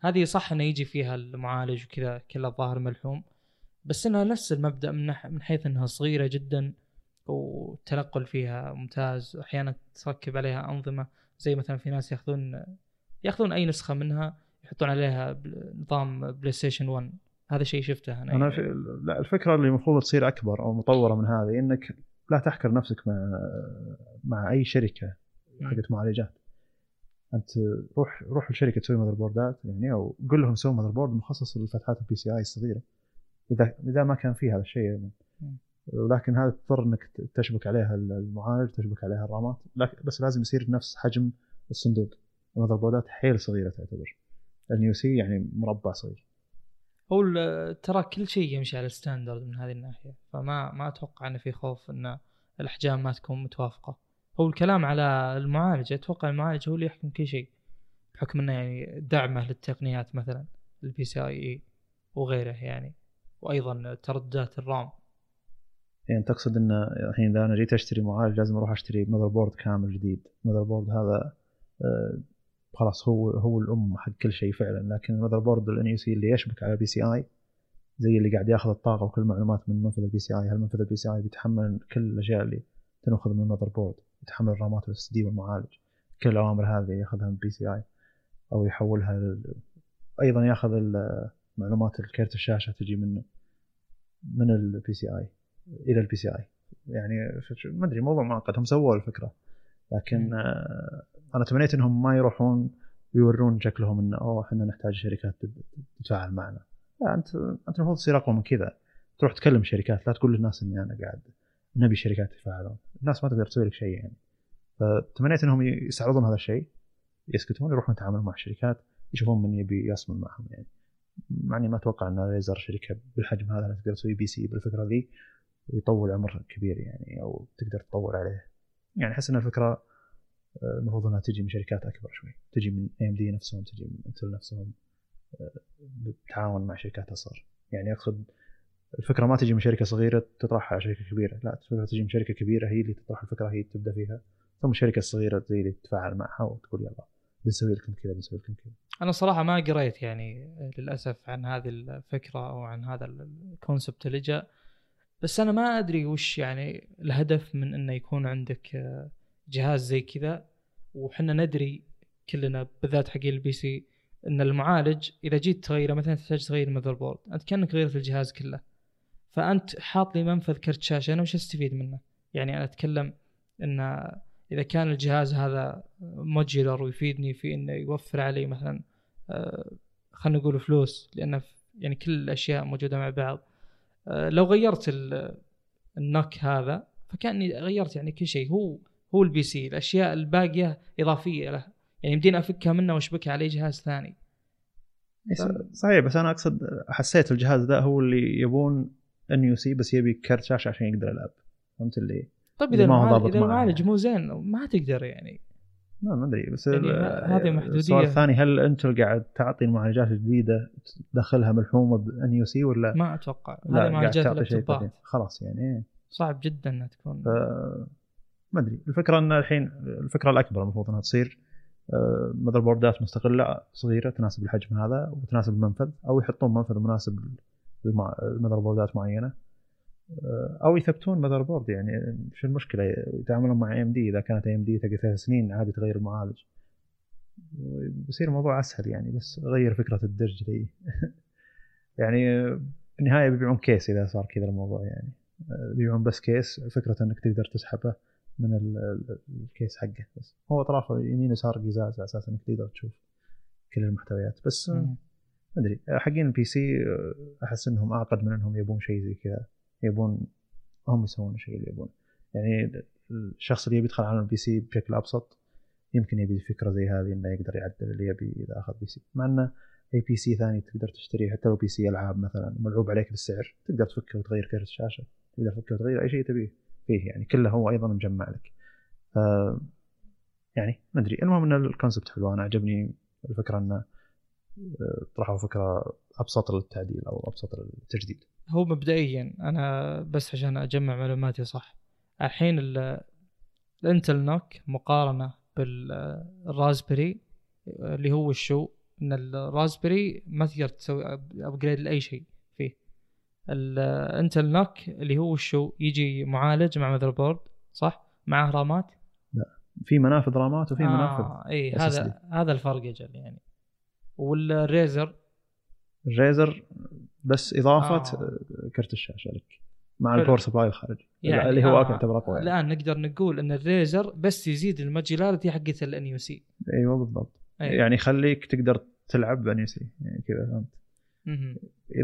هذه صح انه يجي فيها المعالج وكذا كله الظاهر ملحوم بس انها نفس المبدا من من حيث انها صغيره جدا والتنقل فيها ممتاز. احيانا تركب عليها انظمه زي مثلا في ناس ياخذون ياخذون اي نسخه منها يحطون عليها نظام بلاي ستيشن واحد. هذا شيء شفته انا, أنا في... لا الفكره اللي المفروض تصير اكبر او مطوره من هذه انك لا تحكر نفسك مع مع اي شركه حقت معالجات. انت روح روح لشركه تسوي مذر بوردات يعني او قول لهم سووا مذر بورد مخصص للفتحات البي سي اي الصغيره إذا إذا ما كان فيه هذا الشيء. ولكن هذا تضطر إنك تشبك عليها المعالج تشبك عليها الرامات بس لازم يصير نفس حجم الصندوق. المذر بوردات حيل صغيرة تعتبر النيو سي يعني مربع صغير. هو ترى كل شيء يمشي على ستاندرد من هذه الناحية فما ما أتوقع إن في خوف إن الأحجام ما تكون متوافقة. هو الكلام على المعالج أتوقع المعالج هو اللي يحكم كل شيء بحكم إنه يعني دعمه للتقنيات مثلا البي سي اي وغيره يعني وايضا ترددات الرام. يعني تقصد ان الحين اذا انا جيت اشتري معالج لازم اروح اشتري مذر بورد كامل جديد. مذر بورد هذا آه خلاص هو هو الام حق كل شيء فعلا. لكن المذر بورد الان يو سي اللي يشبك على بي سي اي زي اللي قاعد ياخذ الطاقه وكل المعلومات من منفذ البي سي اي. هل منفذ البي سي اي بيتحمل كل الاشياء اللي تنأخذ من المذر بورد يتحمل الرامات والاس دي والمعالج كل الاوامر هذه ياخذها من بي سي اي او يحولها ل... ايضا ياخذ معلومات الكارت الشاشه تجي منه من البي سي اي الى البي سي اي. يعني ما ادري موضوع معقد. هم سووا الفكره لكن آه انا تمنيت انهم ما يروحون يورون شكلهم انه اوه احنا نحتاج شركات تتفاعل معنا. لا انت انت المفروض تصير اقوى من كذا تروح تكلم شركات لا تقول للناس اني انا قاعد نبي شركات تتفاعلون. الناس ما تقدر تسوي لك شيء يعني. فتمنيت انهم يستعرضون هذا الشيء يسكتون يروحون يتعاملون مع شركات يشوفون من يبي يصمم معهم يعني. معني ما أتوقع أن ريزر شركة بالحجم هذا تقدر تسوي بي سي بالفكرة ذي ويطول عمر كبير يعني أو تقدر تطور عليه يعني. حس أن الفكرة المفروض أنها تجي من شركات أكبر شوي تجي من إيه إم دي نفسهم تجي من إنتل نفسهم بالتعاون مع شركات أصغر. يعني أقصد الفكرة ما تجي من شركة صغيرة تطرحها على شركة كبيرة لا الفكرة تجي من شركة كبيرة هي اللي تطرح الفكرة هي تبدأ فيها ثم شركة صغيرة زي اللي تتفاعل معها وتقول يلا بنسوي لكم كذا بنسوي لكم كذا. أنا صراحة ما قريت يعني للأسف عن هذه الفكرة أو عن هذا الكونسبت اللي جاء بس أنا ما أدري وش يعني الهدف من إنه يكون عندك جهاز زي كذا. وحنا ندري كلنا بالذات حق البي سي إن المعالج إذا جيت تغيره مثلا تحتاج تغير المذر بورد أنت كأنك غيرت الجهاز كله. فأنت حاط لي منفذ كرت شاشة أنا وش أستفيد منه؟ يعني أنا أتكلم إن إذا كان الجهاز هذا موديولر ويفيدني في إنه يوفر علي مثلا آه خلنا نقول فلوس لأن يعني كل الأشياء موجودة مع بعض. آه لو غيرت النك هذا فكأني غيرت يعني كل شيء. هو هو البي سي الأشياء الباقية إضافية له يعني يمديني أفكها منه وأشبكها عليه جهاز ثاني. صحيح بس أنا أقصد حسيت الجهاز ده هو اللي يبون إنه يسي بس يبي كرت شاشة عشان يقدر يلعب. فهمت اللي طب إذا المعالج مو زين ما تقدر يعني ما ما أدري بس يعني هذه محدودية. السؤال الثاني هل أنتوا قاعد تعطي المعالجات الجديدة تدخلها ملحومة بأن يو سي ولا ما أتوقع هذه معالجات اللابتوبات خلاص يعني صعب جدا أن تكون ف... ما أدري. الفكرة أن الحين الفكرة الأكبر المفروض أنها تصير ماذر بوردات مستقله صغيره تناسب الحجم هذا وتناسب المنفذ، او يحطون منفذ مناسب لماذر بوردات معينه، او يثبتون ماذر بورد. يعني شو المشكله يتعاملون مع اي ام دي؟ اذا كانت اي ام دي تقعد سنين عادي تغير المعالج، بيصير الموضوع اسهل يعني. بس غير فكره الدرج دي يعني بالنهايه بيبيعون كيس اذا صار كذا الموضوع، يعني بيبيعون بس كيس. فكره انك تقدر تسحبه من الكيس حقه، بس هو طرفه يمين ويسار قزاز على اساس انك تقدر تشوف كل المحتويات. بس ما ادري، حقين البي سي احس انهم اعقد من انهم يبون شيء زي كذا، يبون هم يسوون الشيء اللي يبون. يعني الشخص اللي يبي يدخل على البي سي بشكل ابسط يمكن يبي فكره زي هذه، انه يقدر يعدل اللي يبي اذا اخذ بي سي. مع انه اي بي سي ثاني تقدر تشتري، حتى لو بي سي العاب مثلا ملعوب عليك بالسعر، تقدر تفكه وتغير كرت الشاشه، تقدر تفكه وتغير اي شيء تبيه فيه، يعني كله هو ايضا مجمع لك. آه يعني ما ادري، المهم ان الكونسبت حلو، انا عجبني الفكره انه طرحوا فكره ابسط للتعديل او ابسط للتجديد. هو مبدئيا انا بس عشان اجمع معلوماتي صح، الحين الانتل نوك مقارنه بالرازبري اللي هو الشو، ان الرازبري ما تقدر تسوي ابجريد لاي شيء فيه. الانتل نوك اللي هو الشو يجي معالج مع ماذر بورد صح، معه رامات، لا في منافذ رامات وفي آه منافذ اي هذا دي. هذا الفرق يجل يعني. والريزر الريزر بس اضافه آه. كرت الشاشه لك مع الباور سبلاي الخارجي يعني اللي هو آه. اكثر اقوى. الان نقدر نقول ان الريزر بس يزيد المجلاريتي حقت الان يو سي. ايوه بالضبط. أيوة. يعني خليك تقدر تلعب ان يو سي يعني كذا، فهمت؟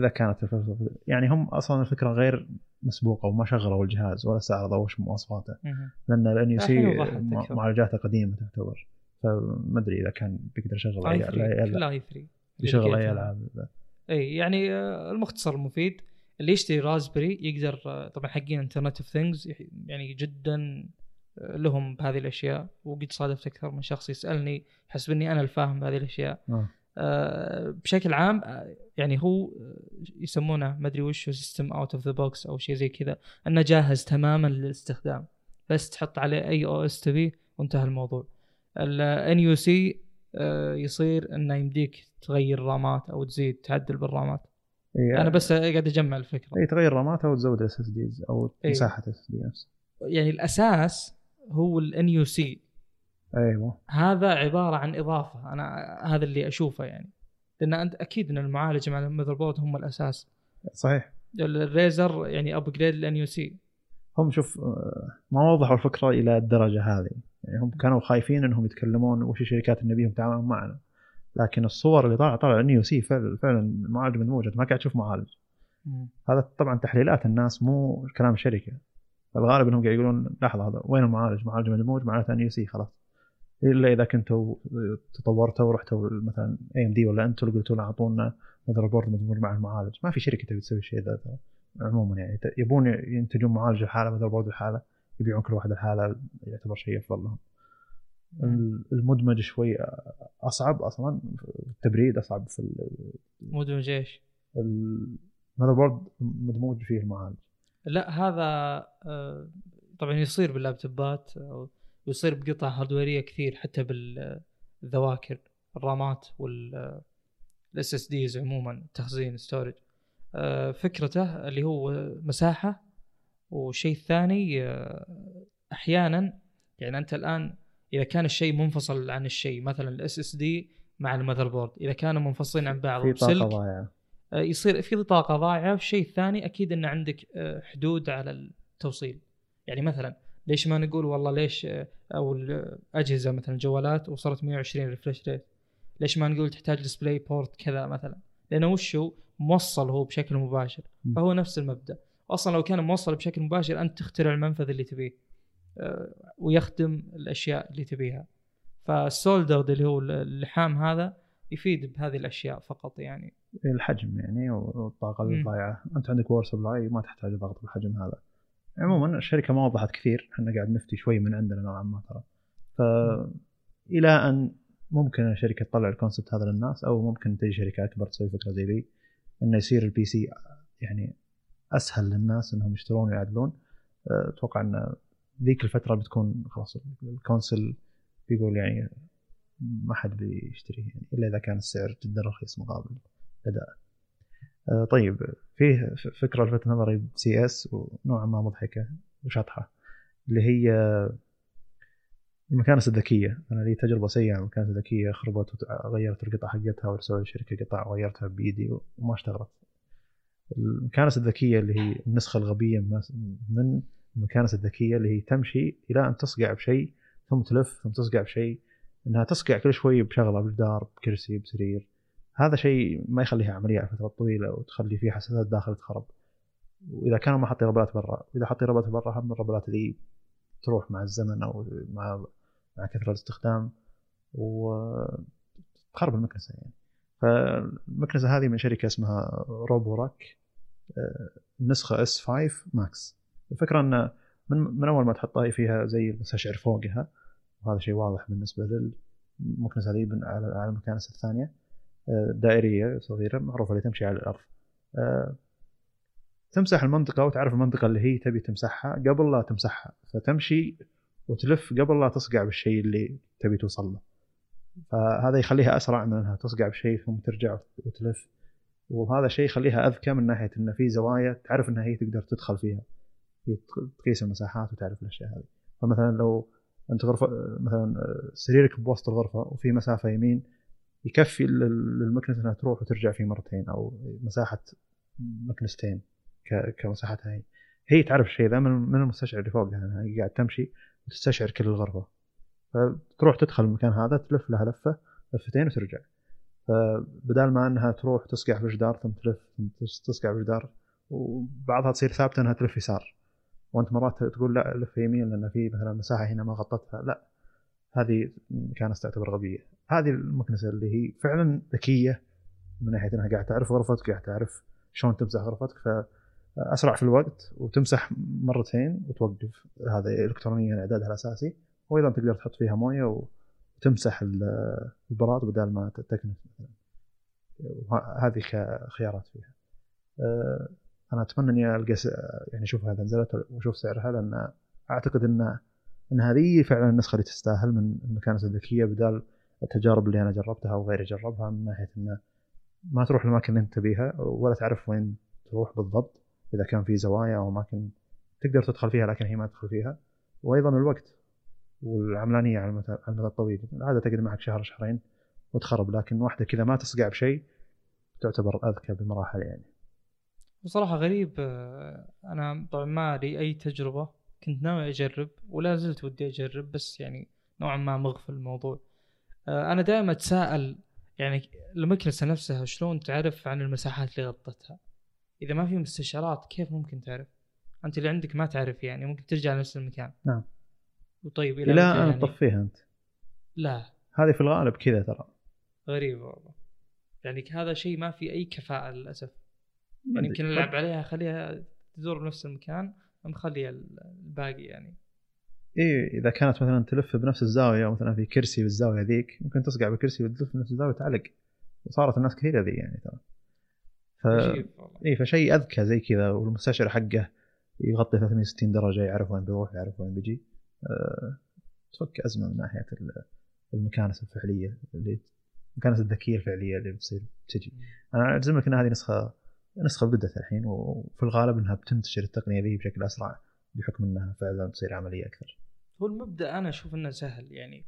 اذا كانت الفكرة يعني هم اصلا الفكره غير مسبوقه وما شغلوا الجهاز ولا استعرضوا وش مواصفاته، لان الان يو سي معالجاته قديمه تعتبر، فما ادري اذا كان بيقدر يشغل اي لا يشغل اي العاب. اي يعني المختصر المفيد، اللي يشتري رازبري يقدر طبعا حقين انترنت اوف ثينجز يعني جدا لهم بهذه الاشياء، وقد صادفت اكثر من شخص يسالني حسب اني انا الفاهم هذه الاشياء. آه. آه بشكل عام يعني هو يسمونه ما ادري وش سيستم اوت اوف ذا بوكس او شيء زي كذا، انه جاهز تماما للاستخدام، بس تحط عليه اي او اس تبي وانتهى الموضوع. الان يو سي يصير انه يمديك تغير رامات او تزيد تعدل بالرامات. إيه انا بس قاعد اجمع الفكره. اي تغير رامات او تزود اس اس ديز او إيه. مساحه اس دي نفسها يعني. الاساس هو الان يو سي. ايوه هذا عباره عن اضافه، انا هذا اللي اشوفه يعني، لان انت اكيد ان المعالج مع المذر بورد هم الاساس. صحيح. الريزر يعني ابجريد الان يو سي. هم شوف ما وضحوا الفكره الى الدرجه هذه يعني، هم كانوا خايفين انهم يتكلمون وش شركات النبيهم تعاملون معنا، لكن الصور اللي طالعه طالعه النيو سي فعلا المعالج مدموج، ما قاعد تشوف معالج. مم. هذا طبعا تحليلات الناس مو كلام الشركه، الغالب انهم قاعد يقولون لحظه هذا وين المعالج؟ معالج مدموج معناته النيو سي خلاص، الا اذا كنتوا تطورتوا ورحتوا مثلا اي ام دي ولا انتوا اللي قلتوا لنا اعطونا ماذر بورد مدموج مع المعالج. ما في شركه تبي تسوي شيء ذا عموما يعني، يبون ينتجون معالج الحاله ماذر بورد الحاله، يبيعون كل واحد الحاله يعتبر شيء افضل لهم. المدمج شوي اصعب اصلا، التبريد اصعب في المدمج. ايش المذر بورد مدموج فيه المعالج؟ لا هذا طبعا يصير باللابتوبات ويصير بقطع هاردويريه كثير، حتى بالذواكر الرامات والاس اس ديز عموما تخزين ستورج. فكرته اللي هو مساحه، وشيء الثاني احيانا يعني انت الان إذا كان الشيء منفصل عن الشيء، مثلا الاس اس دي مع المذر بورد إذا كانوا منفصلين عن بعض بسلك يصير في طاقة ضائعة. الشيء الثاني أكيد أن عندك حدود على التوصيل، يعني مثلا ليش ما نقول والله ليش، أو الأجهزة مثلا جوالات وصلت مية وعشرين ريفرش ريت، ليش ما نقول تحتاج ديسبلاي بورت كذا مثلا، لأنه وش هو موصل هو بشكل مباشر. فهو نفس المبدأ أصلا، لو كان موصل بشكل مباشر أنت تخترع المنفذ اللي تبيه ويخدم الأشياء اللي تبيها. فالسولدر اللي هو اللحام هذا يفيد بهذه الأشياء فقط يعني، الحجم يعني والطاقة الضائعة. أنت عندك باور سبلاي ما تحتاج ضغط بالحجم هذا. عموما الشركة ما وضحت كثير، احنا قاعد نفتي شوي من عندنا نوعا ما ترى، فإلى أن ممكن الشركة تطلع الكونسبت هذا للناس، أو ممكن تجي شركة أكبر تسوي فكرة زي دي، إنه يصير البي سي يعني أسهل للناس إنهم يشترون ويعدلون. أتوقع إن ذيك الفترة بتكون خلاص الكونسل بيقول يعني ما حد بيشتريه يعني إلا إذا كان السعر جدا رخيص مقابل أداء. آه طيب فيه فكرة لفت نظري بسي اس ونوعا ما مضحكة وشطحة، اللي هي المكانس الذكية. أنا لي تجربة سيئة المكانس الذكية، خربت وغيرت القطع حقتها ورسوا للشركة قطع وغيرتها بيدي وما اشتغلت. المكانس الذكية اللي هي النسخة الغبية من المكانس الذكية اللي هي تمشي إلى أن تصقع بشيء ثم تلف ثم تصقع بشيء، إنها تصقع كل شوي بشغلة، بالدار، بكرسي، بسرير. هذا شيء ما يخليها عملية على فترة طويلة وتخلي فيه حساسات داخل تخرب. وإذا كانوا ما حاطين ربلات برا، إذا حاطين ربلات برا هم الربلات اللي تروح مع الزمن أو مع مع كثرة الاستخدام وتخرب المكنسة يعني. فالمكنسة هذه من شركة اسمها روبوراك، نسخة اس خمسة ماكس. الفكرة أن من من أول ما تحطها فيها زي المستشعر فوقها، وهذا شيء واضح بالنسبة للمكنسة هذه على على المكانسة الثانية، دائرية صغيرة معروفة اللي تمشي على الأرض، تمسح المنطقة وتعرف المنطقة اللي هي تبي تمسحها قبل لا تمسحها، فتمشي وتلف قبل لا تصقع بالشيء اللي تبي توصل له. فهذا يخليها أسرع من أنها تصقع بشيء ثم ترجع وتلف، وهذا شيء يخليها أذكى من ناحية أن في زوايا تعرف أنها هي تقدر تدخل فيها، تقيس المساحات وتعرف الأشياء هذه. فمثلا لو أنت غرفة مثلا سريرك بوسط الغرفة وفي مسافة يمين، يكفي للمكنسة أنها تروح وترجع فيه مرتين أو مساحة مكنستين كمساحتها هي. هي تعرف الشيء ذا من المستشعر اللي فوقها، يعني قاعد تمشي وتستشعر كل الغرفة، فتروح تدخل المكان هذا تلف لها لفة لفتين وترجع. فبدال ما أنها تروح تسقع في الجدار ثم تلف ثم تسقع في الجدار، وبعضها تصير ثابتة أنها تلف يسار، وأنت مرات تقول لا لف يمين لأن في مثلا مساحة هنا ما غطتها. لا، هذه كانت تعتبر غبية. هذه المكنسة اللي هي فعلا ذكية من ناحية أنها قاعدة تعرف غرفتك، قاعدة تعرف شلون تمسح غرفتك، فأسرع في الوقت وتمسح مرتين وتوقف. هذا إلكترونيا إعدادها الأساسي، وأيضا تقدر تحط فيها موية وتمسح البراط بدل ما تكنس مثلا. وهذه كخيارات فيها. أنا أتمنى إني ألقى يعني أشوف هذا نزلت وأشوف سعرها، لأن أعتقد إن إن هذه فعلا النسخة اللي تستاهل من المكانس الذكية، بدال التجارب اللي أنا جربتها وغيري جربها، من ناحية إنه ما تروح الأماكن اللي أنت بيها ولا تعرف وين تروح بالضبط، إذا كان في زوايا أو أماكن تقدر تدخل فيها لكن هي ما تدخل فيها. وأيضا الوقت والعملانية على المدى الطويل، العادة تقعد معك شهر شهرين وتخرب، لكن واحدة كذا ما تصقع بشيء تعتبر أذكى بمراحل يعني. بصراحة غريب، أنا طبعا ما لي أي تجربة، كنت ناوي أجرب ولا زلت ودي أجرب، بس يعني نوعا ما مغفل الموضوع. أنا دائما أتساءل يعني المكنسة نفسها شلون تعرف عن المساحات اللي غطتها؟ إذا ما في مستشعرات كيف ممكن تعرف؟ أنت اللي عندك ما تعرف يعني، ممكن ترجع لنفس المكان. نعم. وطيب إلى لا أنا يعني... طفيها أنت. لا. هذه في الغالب كذا ترى. غريب والله. يعني هذا شيء ما في أي كفاءة للأسف. يعني يمكن نلعب عليها، خليها تدور بنفس المكان ونخلي الباقي يعني. إيه إذا كانت مثلاً تلف بنفس الزاوية، مثلاً في كرسي بالزاوية ذيك ممكن تصقع بالكرسي وتلف بنفس الزاوية تعلق، وصارت الناس كثيرة ذي يعني ترى. ف... إيه فشيء أذكى زي كذا، والمستشعر حقه يغطي ثلاثمية وستين درجة، يعرف وين بيروح يعرف وين بيجي. أه... تفك أزمة من ناحية المكانس الفعلية اللي المكانس الذكية الفعلية اللي بتصير تجي. أنا أجزم لك أن هذه نسخة نسخة بدت الحين، وفي الغالب أنها بتنتشر التقنية ذي بشكل أسرع بحكم أنها فعلا تصير عملية أكثر. هو المبدأ أنا أشوف أنه سهل يعني،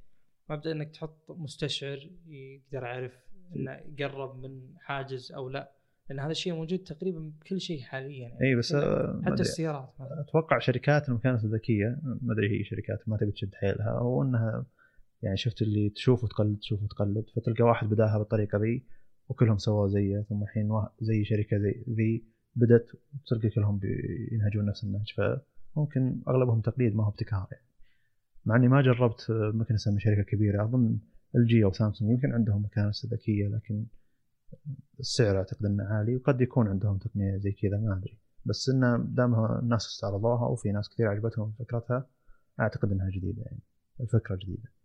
مبدأ أنك تحط مستشعر يقدر يعرف أنه يقرب من حاجز أو لا، لأن هذا الشيء موجود تقريبا بكل شيء حاليا يعني. أي بس حتى السيارات أتوقع شركات المكانس الذكية ما أدري هي شركات ما تبي تشد حيلها، وأنها يعني شفت اللي تشوف وتقلد تشوف وتقلد، فتلقى واحد بداها بالطريقة ذي وكلهم سووا زيه، ثم الحين زي شركة زي ذي بدت تلقى كلهم بينهجون نفس النهج، فممكن أغلبهم تقليد ما هو ابتكار يعني. مع أني ما جربت مكنسة من شركة كبيرة، أظن إل جي أو سامسونج يمكن عندهم مكانسة ذكية، لكن السعر أعتقد أنه عالي، وقد يكون عندهم تقنية زي كذا ما أدري، بس إنه دامها الناس استعرضوها وفي ناس كثير عجبتهم فكرتها، أعتقد أنها جديدة يعني، الفكرة جديدة.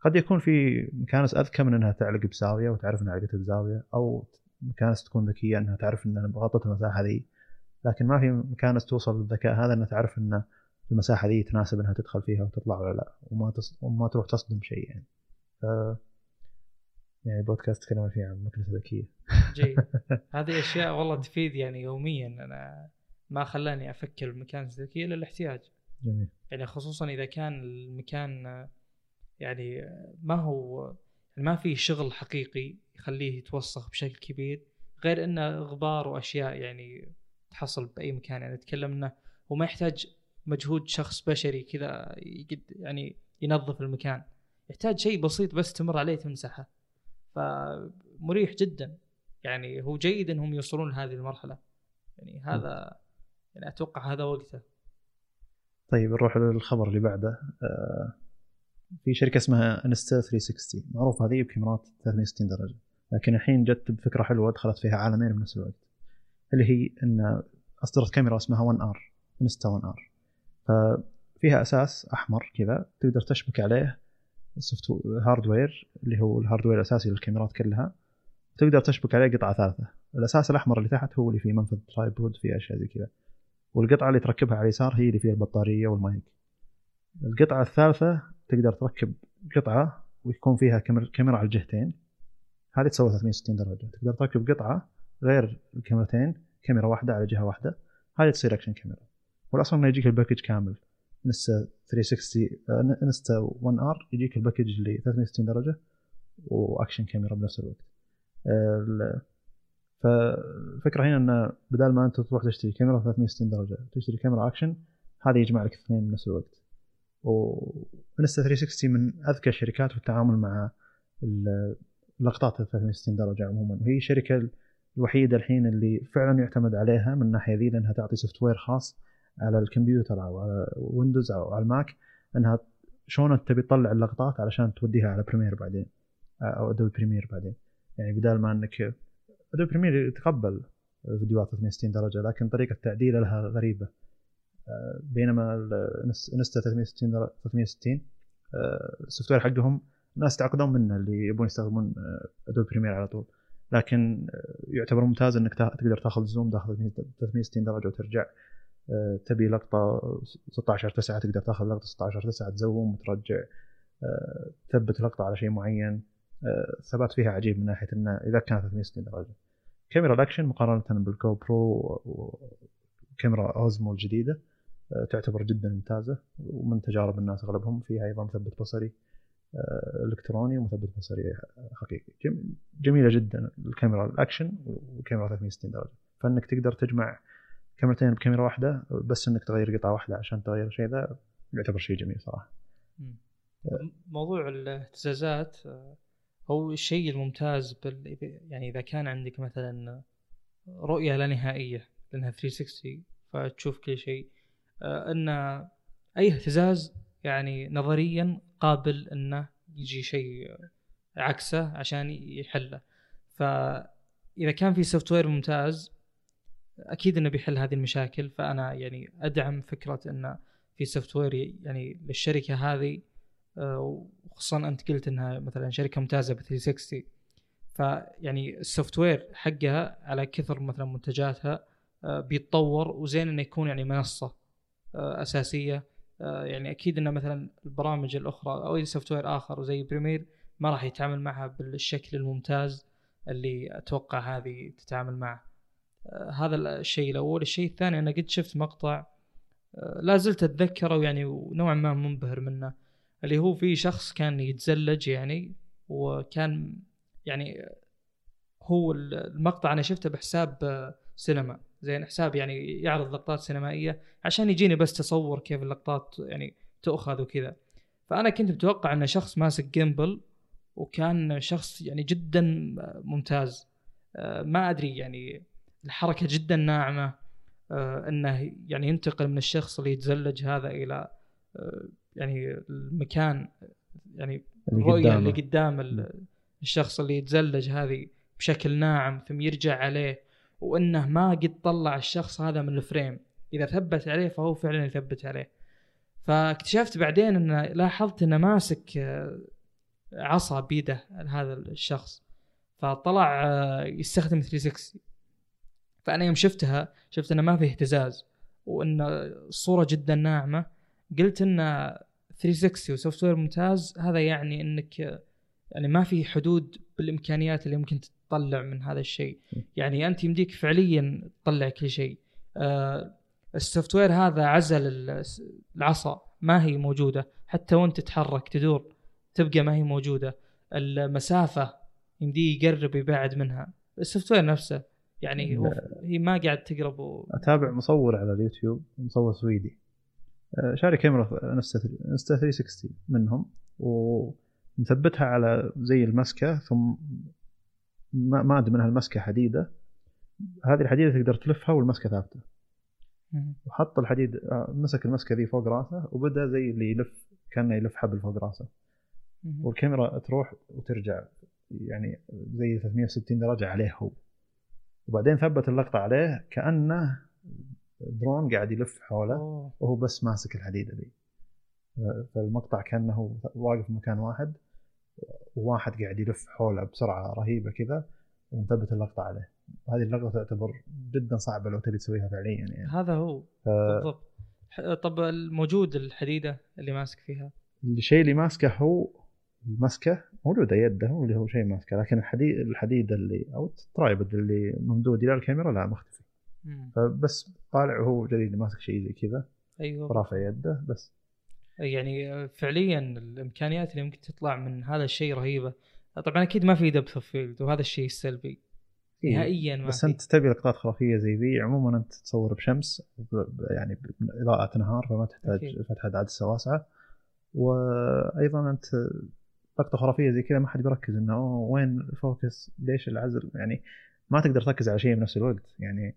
قد يكون في مكانس أذكى من أنها تعلق بزاوية وتعرف أنها علقت بزاوية، أو مكانس تكون ذكية أنها تعرف أنها غطت المساحة ذي، لكن ما في مكانس توصل للذكاء هذا أنها تعرف أن المساحة ذي تناسب أنها تدخل فيها وتطلع ولا لا، وما, تص... وما تروح تصدم شيء يعني. يعني بودكاست تكلمنا فيه عن المكنسة الذكية. جيد. هذه أشياء والله تفيد يعني يوميا. أنا ما خلاني أفكر المكنسة الذكية للاحتياج. جميل. يعني خصوصا إذا كان المكان يعني ما هو ما في شغل حقيقي يخليه يتوسخ بشكل كبير، غير إنه غبار وأشياء يعني تحصل بأي مكان. يعني نتكلم إنه وما يحتاج مجهود شخص بشري كذا يعني ينظف المكان، يحتاج شيء بسيط بس تمر عليه تمسحه، فمريح جدا. يعني هو جيد إنهم يوصلون لهذه المرحلة. يعني هذا يعني أتوقع هذا وقته. طيب نروح للخبر اللي بعده. آه في شركة اسمها إنستا ثري سيكستي معروف هذه بكاميرات ثلاثمية وستين درجة، لكن الحين جت بفكرة حلوة دخلت فيها عالمين بنفس الوقت، اللي هي إن أصدرت كاميرا اسمها ون آر إنستا ون آر. ففيها أساس أحمر كذا تقدر تشبك عليه سوفت هاردوير، اللي هو الهاردوير الأساسي للكاميرات كلها، تقدر تشبك عليه قطعة ثالثة. الأساس الأحمر اللي تحت هو اللي فيه منفذ ترايبود فيه أشياء زي كذا، والقطعة اللي تركبها على اليسار هي اللي فيها البطارية والمايك. القطعة الثالثة تقدر تركب قطعة ويكون فيها كاميرا على الجهتين، هذه تسوي ثلاثمية وستين درجة. تقدر تركب قطعة غير الكاميرتين، كاميرا واحدة على جهة واحدة، هذه تصير أكشن كاميرا. والأصل إنه يجيك الباكج كامل إنستا ثري سيكستي إنستا ون آر، يجيك الباكج اللي ثلاثمية وستين درجة وأكشن كاميرا بنفس الوقت. فالفكرة هنا إن بدال ما أنت تروح تشتري كاميرا ثلاثمية وستين درجة، تشتري كاميرا أكشن، هذا يجمع لك اثنين بنفس الوقت. وإنستا ثري سيكستي من أذكى الشركات في التعامل مع اللقطات ثلاثمية وستين درجة عموما، وهي الشركة الوحيدة الحين اللي فعلا يعتمد عليها من ناحية ذي، لأنها تعطي سوفت وير خاص على الكمبيوتر أو على ويندوز أو على الماك، أنها شلون تبي تطلع اللقطات علشان توديها على بريمير بعدين أو أدوبي بريمير بعدين. يعني بدال ما أنك أدوبي بريمير يتقبل فيديوهات ثلاثمية وستين درجة، لكن طريقة تعديلها لها غريبة، بينما الانستا ثلاثمية وستين السوفت وير حقهم الناس تعقدون منه اللي يبون يستخدمون أدوبي بريمير على طول، لكن يعتبر ممتاز أنك تقدر تأخذ زوم داخل ثلاثمية وستين درجة وترجع تبي لقطة ستة عشر تسعة تقدر تأخذ لقطة ستة عشر تسعة تزوم وترجع، تثبت لقطة على شيء معين. ثبات فيها عجيب من ناحية أنه إذا كانت ثلاثمية وستين درجة كاميرا الأكشن مقارنة بالكو برو وكاميرا أوزمو الجديدة تعتبر جدا ممتازة، ومن تجارب الناس أغلبهم فيها أيضا مثبت بصري إلكتروني ومثبت بصري حقيقي. جميلة جدا الكاميرا الأكشن وكاميرا ثلاثمية وستين درجة، فإنك تقدر تجمع كاميرتين بكاميرا واحدة، بس إنك تغير قطعة واحدة عشان تغير شيء، ذا يعتبر شيء جميل صراحة. موضوع الاهتزازات هو الشيء الممتاز بال يعني إذا كان عندك مثلا رؤية لا نهائية لأنها ثري سيكستي فتشوف كل شيء، إن أي اهتزاز يعني نظريا قابل إنه يجي شيء عكسه عشان يحله. فإذا كان في سوفت وير ممتاز أكيد إنه بيحل هذه المشاكل. فأنا يعني أدعم فكرة إنه في سوفت وير يعني للشركة هذه، وخصوصاً أنت قلت إنها مثلاً شركة ممتازة بثري سيكستي، فيعني السوفت وير حقها على كثر مثلاً منتجاتها بيتطور، وزين إنه يكون يعني منصة أساسية. يعني أكيد إنه مثلاً البرامج الأخرى أو أي سوفت وير آخر وزي بريمير ما راح يتعامل معها بالشكل الممتاز اللي أتوقع هذه تتعامل معه. هذا الشيء الأول. الشيء الثاني أنا قد شفت مقطع لا زلت أتذكره يعني ونوعا ما منبهر منه، اللي هو في شخص كان يتزلج يعني، وكان يعني هو المقطع أنا شفته بحساب سينما، زي حساب يعني يعرض لقطات سينمائية عشان يجيني بس تصور كيف اللقطات يعني تأخذ وكذا. فأنا كنت متوقع أن شخص ماسك جيمبل، وكان شخص يعني جدا ممتاز، ما أدري يعني الحركة جدا ناعمة، آه أنه يعني ينتقل من الشخص اللي يتزلج هذا إلى آه يعني المكان يعني الرؤية اللي قدام الشخص اللي يتزلج هذه بشكل ناعم ثم يرجع عليه، وأنه ما قد طلع الشخص هذا من الفريم، إذا ثبت عليه فهو فعلا يثبت عليه. فاكتشفت بعدين أنه لاحظت أنه ماسك آه عصا بيده هذا الشخص، فطلع آه يستخدم ثري سيكستي. فأنا يوم شفتها شفت أنه ما فيه اهتزاز وأن الصورة جدا ناعمة، قلت أن ثري سيكستي وسوفت وير ممتاز هذا يعني أنك يعني ما في حدود بالامكانيات اللي ممكن تطلع من هذا الشيء. يعني انت يمديك فعليا تطلع كل شيء. آه السوفت وير هذا عزل العصا، ما هي موجوده، حتى وانت تتحرك تدور تبقى ما هي موجوده. المسافه يمدي يقرب يبعد منها السوفت وير نفسه، يعني هو هي ما قاعد تقرب. و... اتابع مصور على اليوتيوب، مصور سويدي شاري كاميرا انستا ثلاثمية وستين منهم ومثبتها على زي المسكه، ثم ما ادري منها المسكه حديده، هذه الحديده تقدر تلفها والمسكه ثابته، وحط الحديد مسك المسكه ذي فوق راسه وبدا زي اللي يلف كانه يلف حبل فوق راسه، والكاميرا تروح وترجع يعني زي ثلاثمية وستين درجه عليه هو، وبعدين ثبت اللقطه عليه كانه درون قاعد يلف حوله. أوه. وهو بس ماسك الحديده دي، فالمقطع كانه واقف في مكان واحد وواحد قاعد يلف حوله بسرعه رهيبه كذا، ومثبت اللقطه عليه. هذه اللقطه تعتبر جدا صعبه لو تبي تسويها فعليا يعني. هذا هو ف... بالضبط. طب الموجود الحديده اللي ماسك فيها، الشيء اللي ماسكه هو المسكه موجوده يده واللي هو شيء ماسكه، لكن الحديد الحديده اللي او الترايبد اللي ممدود الى الكاميرا لا مختفي. مم. فبس طالع هو جديد ماسك شيء زي كذا. ايوه رافع يده بس. يعني فعليا الامكانيات اللي ممكن تطلع من هذا الشيء رهيبه. طبعا اكيد ما في دبث فيلد وهذا الشيء السلبي نهائيا. إيه. بس فيه. انت تبي لقطات خرافيه زي ذي عموما انت تصور بشمس يعني باضاءه نهار، فما تحتاج فتحه عدسه واسعه، وايضا انت لقطه خرافيه زي كذا ما حد بيركز انه وين الفوكس، ليش العزل، يعني ما تقدر تركز على شيء بنفس الوقت. يعني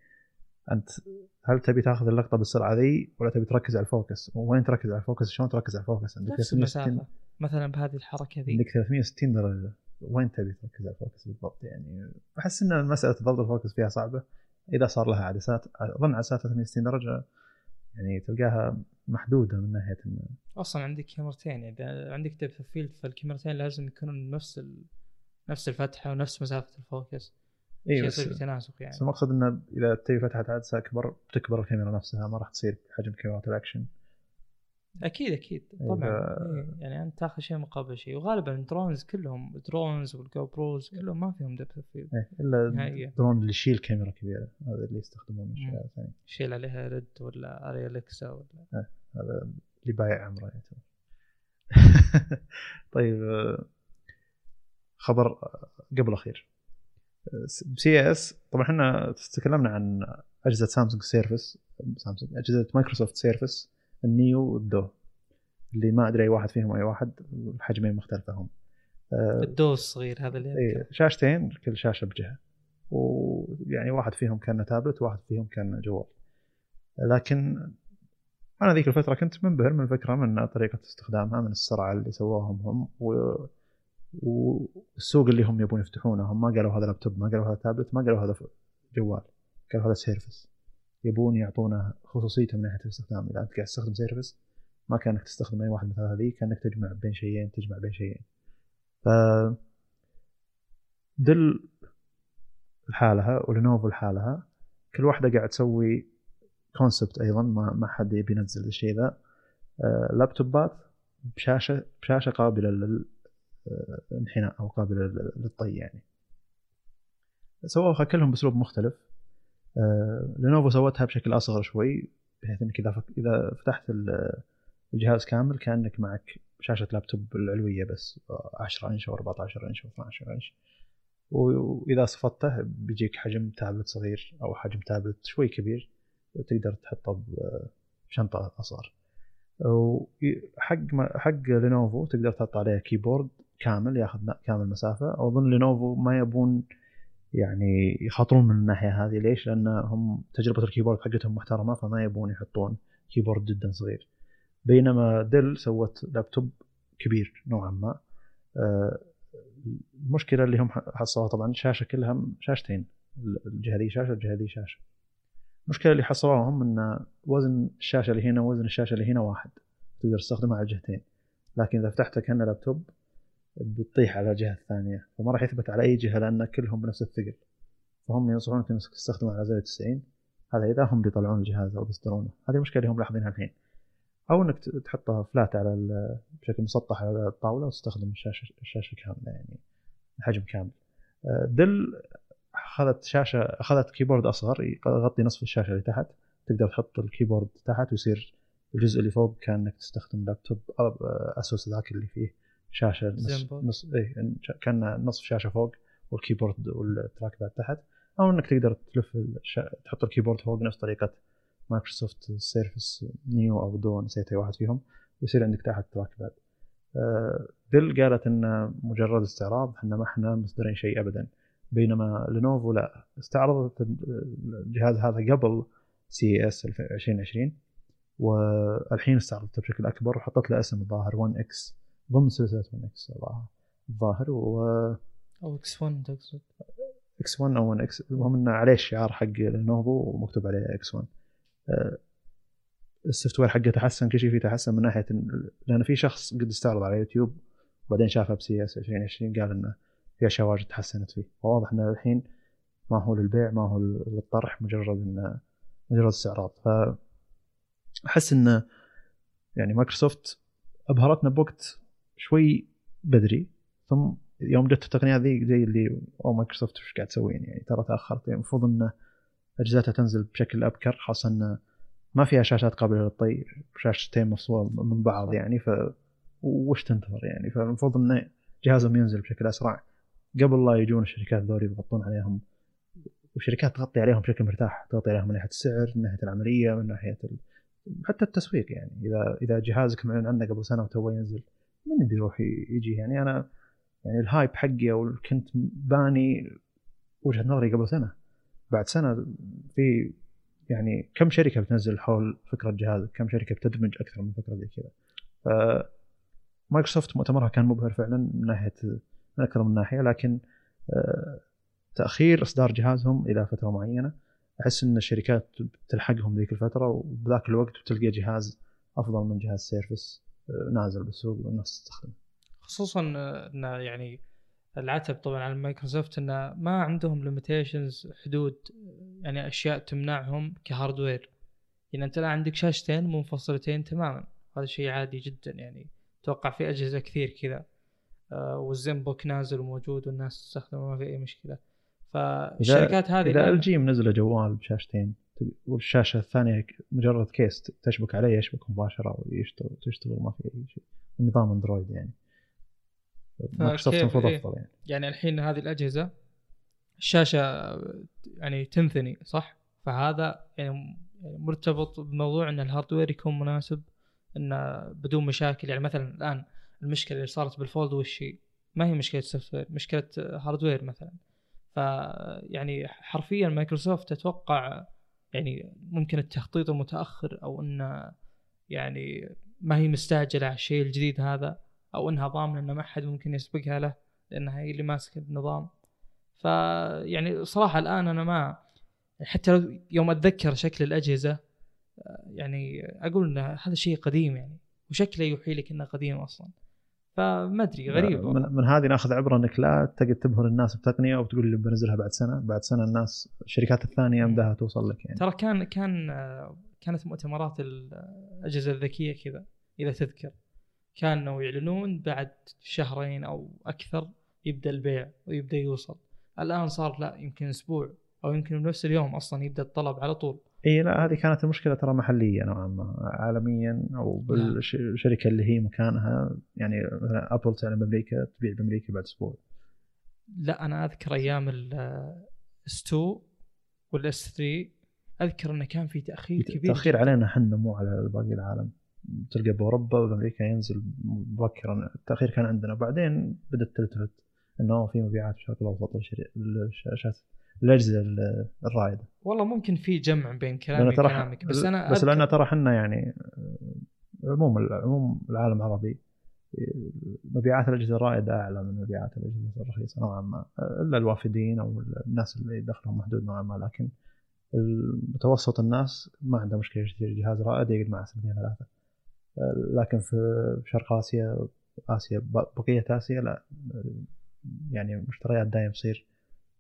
انت هل تبي تاخذ اللقطه بالسرعه ذي ولا تبي تركز على الفوكس، وين تركز على الفوكس، شلون تركز على الفوكس، عندك ثلاثمية وستين مثلا بهذه الحركه ذي، عندك ثلاثمية وستين درجه، وين تبي تركز على الفوكس بالضبط. يعني احس ان مساله ضبط الفوكس فيها صعبه، اذا صار لها عدسات اظن عدسات ثلاثمية وستين درجه يعني تلقاها محدوده من ناحيه إن... اصلا عندك كاميرتين، اذا عندك دبث فيلد فالكاميرتين لازم يكونون نفس ال... نفس الفتحه ونفس مسافه الفوكس. ايوه يصير تناسق يعني. بس المقصد انه اذا تبي فتحه عدسه اكبر بتكبر الكاميرا نفسها، ما راح تصير حجم كاميرا الاكشن. اكيد اكيد طبعا. إيه. يعني انت تاخذ شيء مقابل شيء، وغالبا الدرونز كلهم درونز والجو بروز كلهم ما فيهم دبث فيلد. إيه. الا الدرون اللي يشيل كاميرا كبيره هذا اللي يستخدمونه اشياء ثانيه، يشيل عليها ريد ولا اريالكسا ولا إيه. هذا اللي بايع عمره. طيب خبر قبل اخير سي إي إس. طبعا احنا تكلمنا عن اجهزه سامسونج سيرفس، سامسونج اجهزه مايكروسوفت سيرفس النيو والدو، اللي ما ادري اي واحد فيهم اي واحد، الحجمين مختلفهم. الدو الصغير هذا اللي ايه شاشتين كل شاشه بجهه، ويعني واحد فيهم كان تابلت وواحد فيهم كان جوال. لكن انا ذيك الفتره كنت منبهر من الفكره، من طريقه استخدامها، من السرعه اللي سواهم هم، و والسوق اللي هم يبون يفتحونه. هم ما قالوا هذا لابتوب، ما قالوا هذا تابلت، ما قالوا هذا جوال، قالوا هذا سيرفس، يبون يعطونه خصوصيته من ناحية الاستخدام. إذا أنت قاعد تستخدم سيرفس ما كانك تستخدم أي واحد مثل هذه، كانك تجمع بين شيئين، تجمع بين شيئين. فدل الحالها ولينوفو الحالها كل واحدة قاعد تسوي كونسبت أيضا، ما ما حد يبي ينزل الشيء ذا. لابتوبات بشاشة بشاشة قابلة لل انحناء او قابله للطي، يعني سووها كلهم باسلوب مختلف. آه، لينوفو سوتها بشكل اصغر شوي، بحيث انك اذا اذا فتحت الجهاز كامل كانك معك شاشه لابتوب العلويه بس عشرة انش او أربعة عشر انش او اثنا عشر انش، واذا صفطته بيجيك حجم تابلت صغير او حجم تابلت شوي كبير وتقدر تحطه بشنطه اصغر. وحق حق لينوفو تقدر تحط عليه كيبورد كامل ياخذ كامل مسافه، او اظن لينوفو ما يبون يعني يخاطرون من الناحيه هذه. ليش؟ لان هم تجربه الكيبورد حقتهم محترمه، فما يبون يحطون كيبورد جدا صغير. بينما ديل سوت لابتوب كبير نوعا ما. المشكله اللي هم حصلوها طبعا شاشه كلها شاشتين، الجهه شاشه الجهه شاشه. المشكله اللي حصلوها هم ان وزن الشاشه اللي هنا وزن الشاشه اللي هنا واحد، تقدر تستخدمها على الجهتين، لكن اذا فتحته كأنه لابتوب بتطيح على الجهه الثانيه، فما راح يثبت على اي جهه لان كلهم بنفس الثقل. فهم ينصحونك انك تستخدمه على زاويه تسعين، هذا اذا هم بيطلعون الجهاز او بيسترونه. هذه المشكله اللي هم لاحظينها الحين. او انك تحطها فلات على بشكل مسطح على الطاوله وتستخدم الشاشه الشاشه كامله يعني الحجم كامل. دل اخذت شاشه اخذت كيبورد اصغر يغطي نصف الشاشه اللي تحت، تقدر تحط الكيبورد تحت ويصير الجزء اللي فوق كانك تستخدم لابتوب اسوس ذاك اللي فيه شاشه نصف نص اي كان نصف شاشه فوق والكيبورد والتراك باد تحت، او انك تقدر تلف الشا... تحط الكيبورد فوق نفس طريقه مايكروسوفت سيرفس نيو او دون سيتي واحد فيهم ويصير عندك تحت تراك باد. دل قالت ان مجرد استعراض، احنا ما احنا مصدرين شيء ابدا، بينما لينوفو لا استعرضت الجهاز هذا قبل سي إي إس ألفين وعشرين والحين استعرضته بشكل اكبر وحطت له اسم الظاهر ون إكس ضمن سلسله ون إكس الظاهر و او إكس ون تقصد إكس ون او ون إكس. المهم انه عليه الشعار حق لينوفو ومكتوب عليه إكس ون. السوفت وير حقه تحسن، كل شيء فيه تحسن من ناحيه، لان في شخص قد استعرض على يوتيوب وبعدين شافها بسي إس ألفين وعشرين قال انه في اشياء واجد تحسنت فيه، وواضح ان الحين ما هو للبيع ما هو للطرح، مجرد انه مجرد استعراض. فاحس ان يعني مايكروسوفت ابهرتنا بوقت شوي بدري، ثم يوم جت التقنيه ذي زي اللي او مايكروسوفت وش قاعد تسوين يعني، ترى تاخرت، المفروض ان اجهزتها تنزل بشكل ابكر، خاصه ان ما فيها شاشات قابله للطي، شاشتين مفصوله من بعض يعني، ف وش تنتظر يعني؟ فالمفروض ان جهازهم ينزل بشكل اسرع قبل لا يجون الشركات ذولي يضغطون عليهم، وشركات تغطي عليهم بشكل مرتاح، تغطي عليهم من ناحيه السعر، من ناحيه العمليه، من ناحيه ال... حتى التسويق يعني. اذا اذا جهازك معلن عنه قبل سنه وتوه ينزل، من بيروح يجي يعني؟ انا يعني الهايب حقي او كنت باني وجهه نظري قبل سنه، بعد سنه في يعني كم شركه بتنزل حول فكره جهازك، كم شركه بتدمج اكثر من فكره زي كذا. ف مايكروسوفت مؤتمرها كان مبهر فعلا من ناحيه من اكثر من ناحيه، لكن تاخير اصدار جهازهم الى فتره معينه احس ان الشركات بتلحقهم ذيك الفتره، وبذاك الوقت بتلقى جهاز افضل من جهاز سيرفس نازل بالسوق والناس تستخدمه، خصوصا ان يعني العتب طبعا على مايكروسوفت انه ما عندهم ليميتيشنز، حدود يعني اشياء تمنعهم كهاردوير. يعني انت لا عندك شاشتين منفصلتين تماما، هذا شيء عادي جدا يعني، توقع في اجهزه كثير كذا، والزين بوك نازل وموجود والناس تستخدمه ما في اي مشكله. فالشركات هذه اذا إل جي منزله جوال بشاشتين والشاشه الثانيه مجرد كيس تشبك عليه، يشبك مباشره ويشتغل تشتغل ما في اي شيء، نظام اندرويد يعني. إيه؟ يعني. يعني الحين هذه الأجهزة الشاشة يعني تنثني صح، فهذا يعني مرتبط بموضوع أن الهاردوير يكون مناسب إنه بدون مشاكل. يعني مثلا الآن المشكلة اللي صارت بالفولد والشيء ما هي مشكلة سوفت وير، مشكلة هاردوير مثلا. فيعني حرفيا مايكروسوفت تتوقع يعني ممكن التخطيط المتأخر، أو أن يعني ما هي مستعجلة على الشيء الجديد هذا، او انها ضامنه ان ما حد ممكن يسبقها له لانها هي اللي ماسكه النظام. فيعني صراحه الان انا ما حتى لو يوم اتذكر شكل الاجهزه يعني اقول ان هذا شيء قديم يعني، وشكله يوحي لك انه قديم اصلا، فما ادري غريب. من, من هذه ناخذ عبره انك لا تقعد تبهر الناس بتقنيه وبتقول اللي بنزلها بعد سنه، بعد سنه الناس الشركات الثانيه امدها توصل لك يعني. ترى كان كان كانت مؤتمرات الاجهزه الذكيه كذا اذا تذكر، كانوا يعلنون بعد شهرين أو أكثر يبدأ البيع ويبدأ يوصل. الآن صار لا، يمكن أسبوع أو يمكن بنفس اليوم أصلا يبدأ الطلب على طول. إيه لا، هذه كانت المشكلة ترى محلية نوعا ما، عالميا أو بالشركة اللي هي مكانها يعني. مثلا أبل تعلن بأمريكا تبيع بأمريكا بعد أسبوع. لا أنا أذكر أيام الستو والستري أذكر أنه كان في تأخير كبير، تأخير علينا حنا مو على باقي العالم. تلقى بأوروبا وأمريكا ينزل مبكرا، التأخير كان عندنا. بعدين بدأت تلتفت أنه في مبيعات بشكل أوسط للشاشات الأجهزة الرائدة. والله ممكن في جمع بين كلامي وكلامك، بس أنا بس لأن ترى حنا يعني عموم العموم العالم العربي مبيعات الأجهزة الرائدة أعلى من مبيعات الأجهزة الرخيصة نوعا ما، إلا الوافدين أو الناس اللي دخلهم محدود نوعا ما، لكن المتوسط الناس ما عنده مشكلة يشتري جهاز رائد يقعد معه سنتين ثلاثة. لكن في شرق آسيا آسيا بقية آسيا لا يعني مشتريات دائم تصير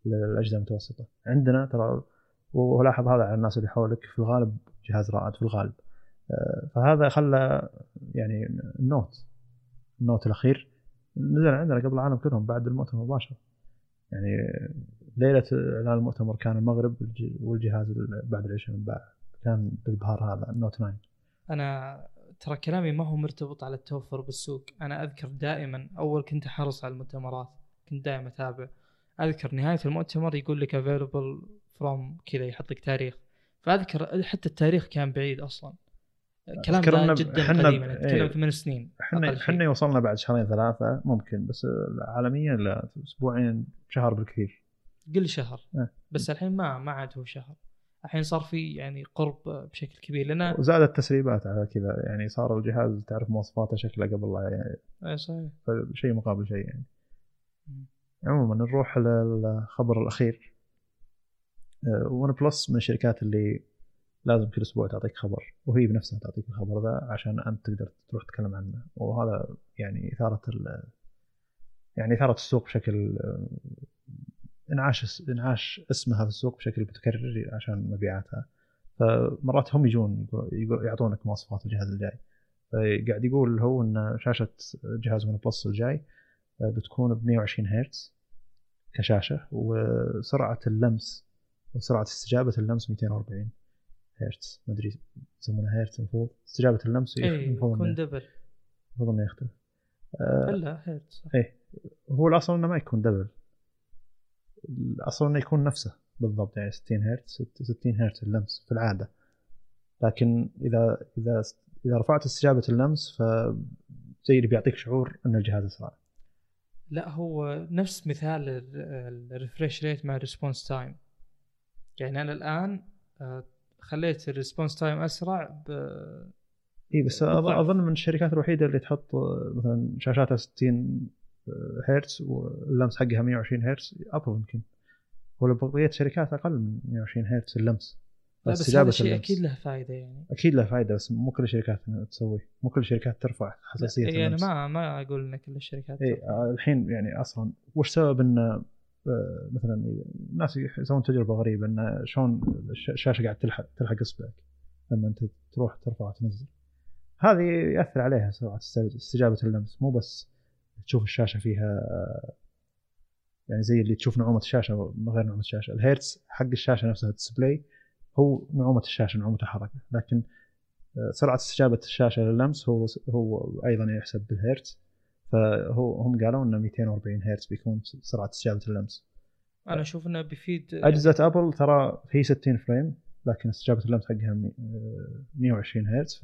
للأجهزة المتوسطة. عندنا ترى، ولاحظ هذا على الناس اللي حولك، في الغالب جهاز رائد، في الغالب فهذا خلى يعني النوت النوت الاخير نزل عندنا قبل العالم كلهم بعد المؤتمر مباشره. يعني ليله اعلان المؤتمر كان المغرب والجهاز بعد العشاء انباع، كان بالبهار هذا النوت تسعة. انا ترى كلامي ما هو مرتبط على التوفر بالسوق. انا اذكر دائما اول كنت حرص على المؤتمرات، كنت دائما اتابع. اذكر نهايه المؤتمر يقول لك available from كذا، يحط لك تاريخ، فاذكر حتى التاريخ كان بعيد اصلا. كلام ده جدا قديم، نتكلم ثمان سنين. احنا احنا وصلنا بعد شهرين ثلاثه ممكن، بس عالميا لا اسبوعين، شهر بالكثير، قل شهر اه. بس الحين ما ما عاد هو شهر، الحين صار في يعني قرب بشكل كبير لنا، وزادت التسريبات على كذا. يعني صار الجهاز تعرف مواصفاته شكله قبل يعني اي صحيح، فشيء مقابل شيء يعني. عموما نروح للخبر الاخير. ون بلس من الشركات اللي لازم كل اسبوع تعطيك خبر، وهي بنفسها تعطيك الخبر ذا عشان انت تقدر تروح تتكلم عنه. وهذا يعني اثاره يعني اثاره السوق بشكل انعاش انعاش اسمها في السوق بشكل متكرر عشان مبيعاتها. فمرات هم يجون يقول يعطونك مواصفات الجهاز الجاي، قاعد يقول هو ان شاشه جهاز ون بلس الجاي بتكون ب مية وعشرين هرتز كشاشه، وسرعه اللمس وسرعه استجابه اللمس مئتين وأربعين هرتز. ما ادري يسمونها هرتز المفروض، استجابه اللمس يكون دبل المفروض انه يختلف. لا هرتز اي، هو الاصل انه ما يكون دبل، الاصل انه يكون نفسه بالضبط، يعني ستين هرتز ستين هرتز اللمس في العاده. لكن اذا اذا اذا رفعت استجابه اللمس ف زي اللي بيعطيك شعور ان الجهاز اسرع. لا هو نفس مثال الريفريش ريت مع الريسبونس تايم. يعني انا الان خليت الريسبونس تايم اسرع ب اي، بس اظن من الشركات الوحيده اللي تحط مثلا شاشاتها ستين هرتز واللمس حقها مية وعشرين هرتز. ابل يمكن، ولا بقيه شركات اقل من مية وعشرين هرتز اللمس. بس هذا الشيء اكيد له فائده، يعني اكيد له فائده، بس مو كل الشركات تسويه، مو كل الشركات ترفع حساسيه اللمس. يعني ما ما اقول ان كل الشركات إيه الحين يعني اصلا وش سبب ان مثلا الناس يسوون تجربه غريبه ان شلون الشاشه قاعده تلحق تلحق اصبعك لما انت تروح ترفع وتنزل. هذه ياثر عليها سرعه استجابه اللمس، مو بس تشوف الشاشه فيها يعني زي اللي تشوف نعومه الشاشه غير نعومه الشاشه. الهيرتز حق الشاشه نفسها الديسبلاي هو نعومه الشاشه، نعومه الحركه، لكن سرعه استجابه الشاشه لللمس هو هو ايضا يحسب بالهيرتز. فهو هم قالوا إنه مئتين وأربعين هرتز بيكون سرعة استجابة اللمس. أنا أشوف إنه بيفيد. أجهزة أبل ترى هي ستين فريم، لكن استجابة اللمس حقها مية وعشرين هرتز،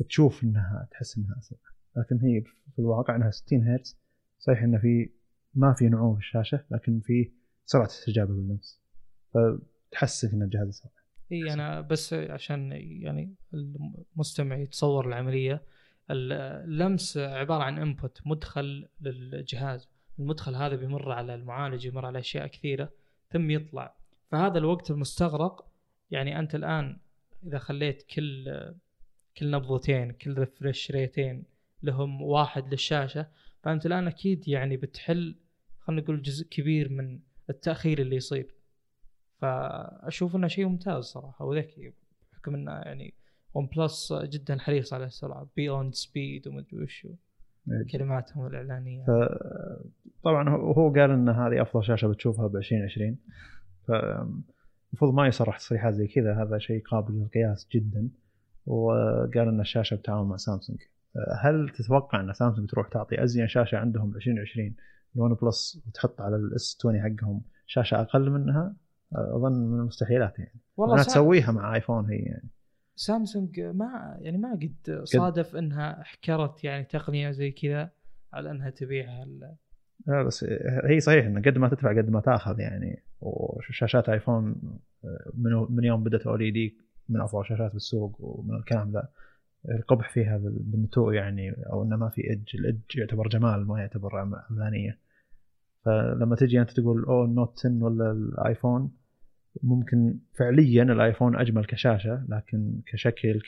فتشوف إنها تحس إنها أسرع، لكن هي في الواقع إنها ستين هرتز. صحيح إنه في ما في نعوم الشاشة، لكن في سرعة استجابة لللمس، فتحسس إن الجهاز أسرع. إيه أنا بس عشان يعني المستمع يتصور العملية. اللمس عبارة عن إنبوت، مدخل للجهاز، المدخل هذا بيمر على المعالج، يمر على أشياء كثيرة ثم يطلع. فهذا الوقت المستغرق، يعني أنت الآن إذا خليت كل كل نبضتين، كل ريفريش ريتين لهم واحد للشاشة، فأنت الآن أكيد يعني بتحل خلينا نقول جزء كبير من التأخير اللي يصير. فأشوف إنه شيء ممتاز صراحة وذكي، بحكم إنه يعني ون بلس جدا حريص على السرعه، بيوند سبيد ومدري وشو كلماتهم الاعلانيه. طبعا هو قال ان هذه افضل شاشه بتشوفها ب عشرين عشرين، فالمفروض ما يصرح تصريحات زي كذا، هذا شيء قابل للقياس جدا. وقال ان الشاشه بتعاون مع سامسونج. هل تتوقع ان سامسونج تروح تعطي ازين شاشه عندهم عشرين عشرين لون بلس وتحط على الاس عشرين حقهم شاشه اقل منها؟ اظن من المستحيلات يعني، والله تسويها مع ايفون هي. يعني سامسونج ما يعني ما قد صادف انها حكرت يعني تقنيه زي كذا على انها تبيعها. لا بس هي صحيح ان قد ما تدفع قد ما تاخذ يعني. وشاشات ايفون من يوم بدت أو إل إي دي من افضل شاشات بالسوق، ومن الكلام ذا القبح فيها بالنتوء يعني، او انه ما في ادج. الادج يعتبر جمال، ما يعتبر عملانيه. فلما تجي انت تقول او النوت عشرة ولا الايفون، ممكن فعليا الايفون اجمل كشاشه، لكن كشكل،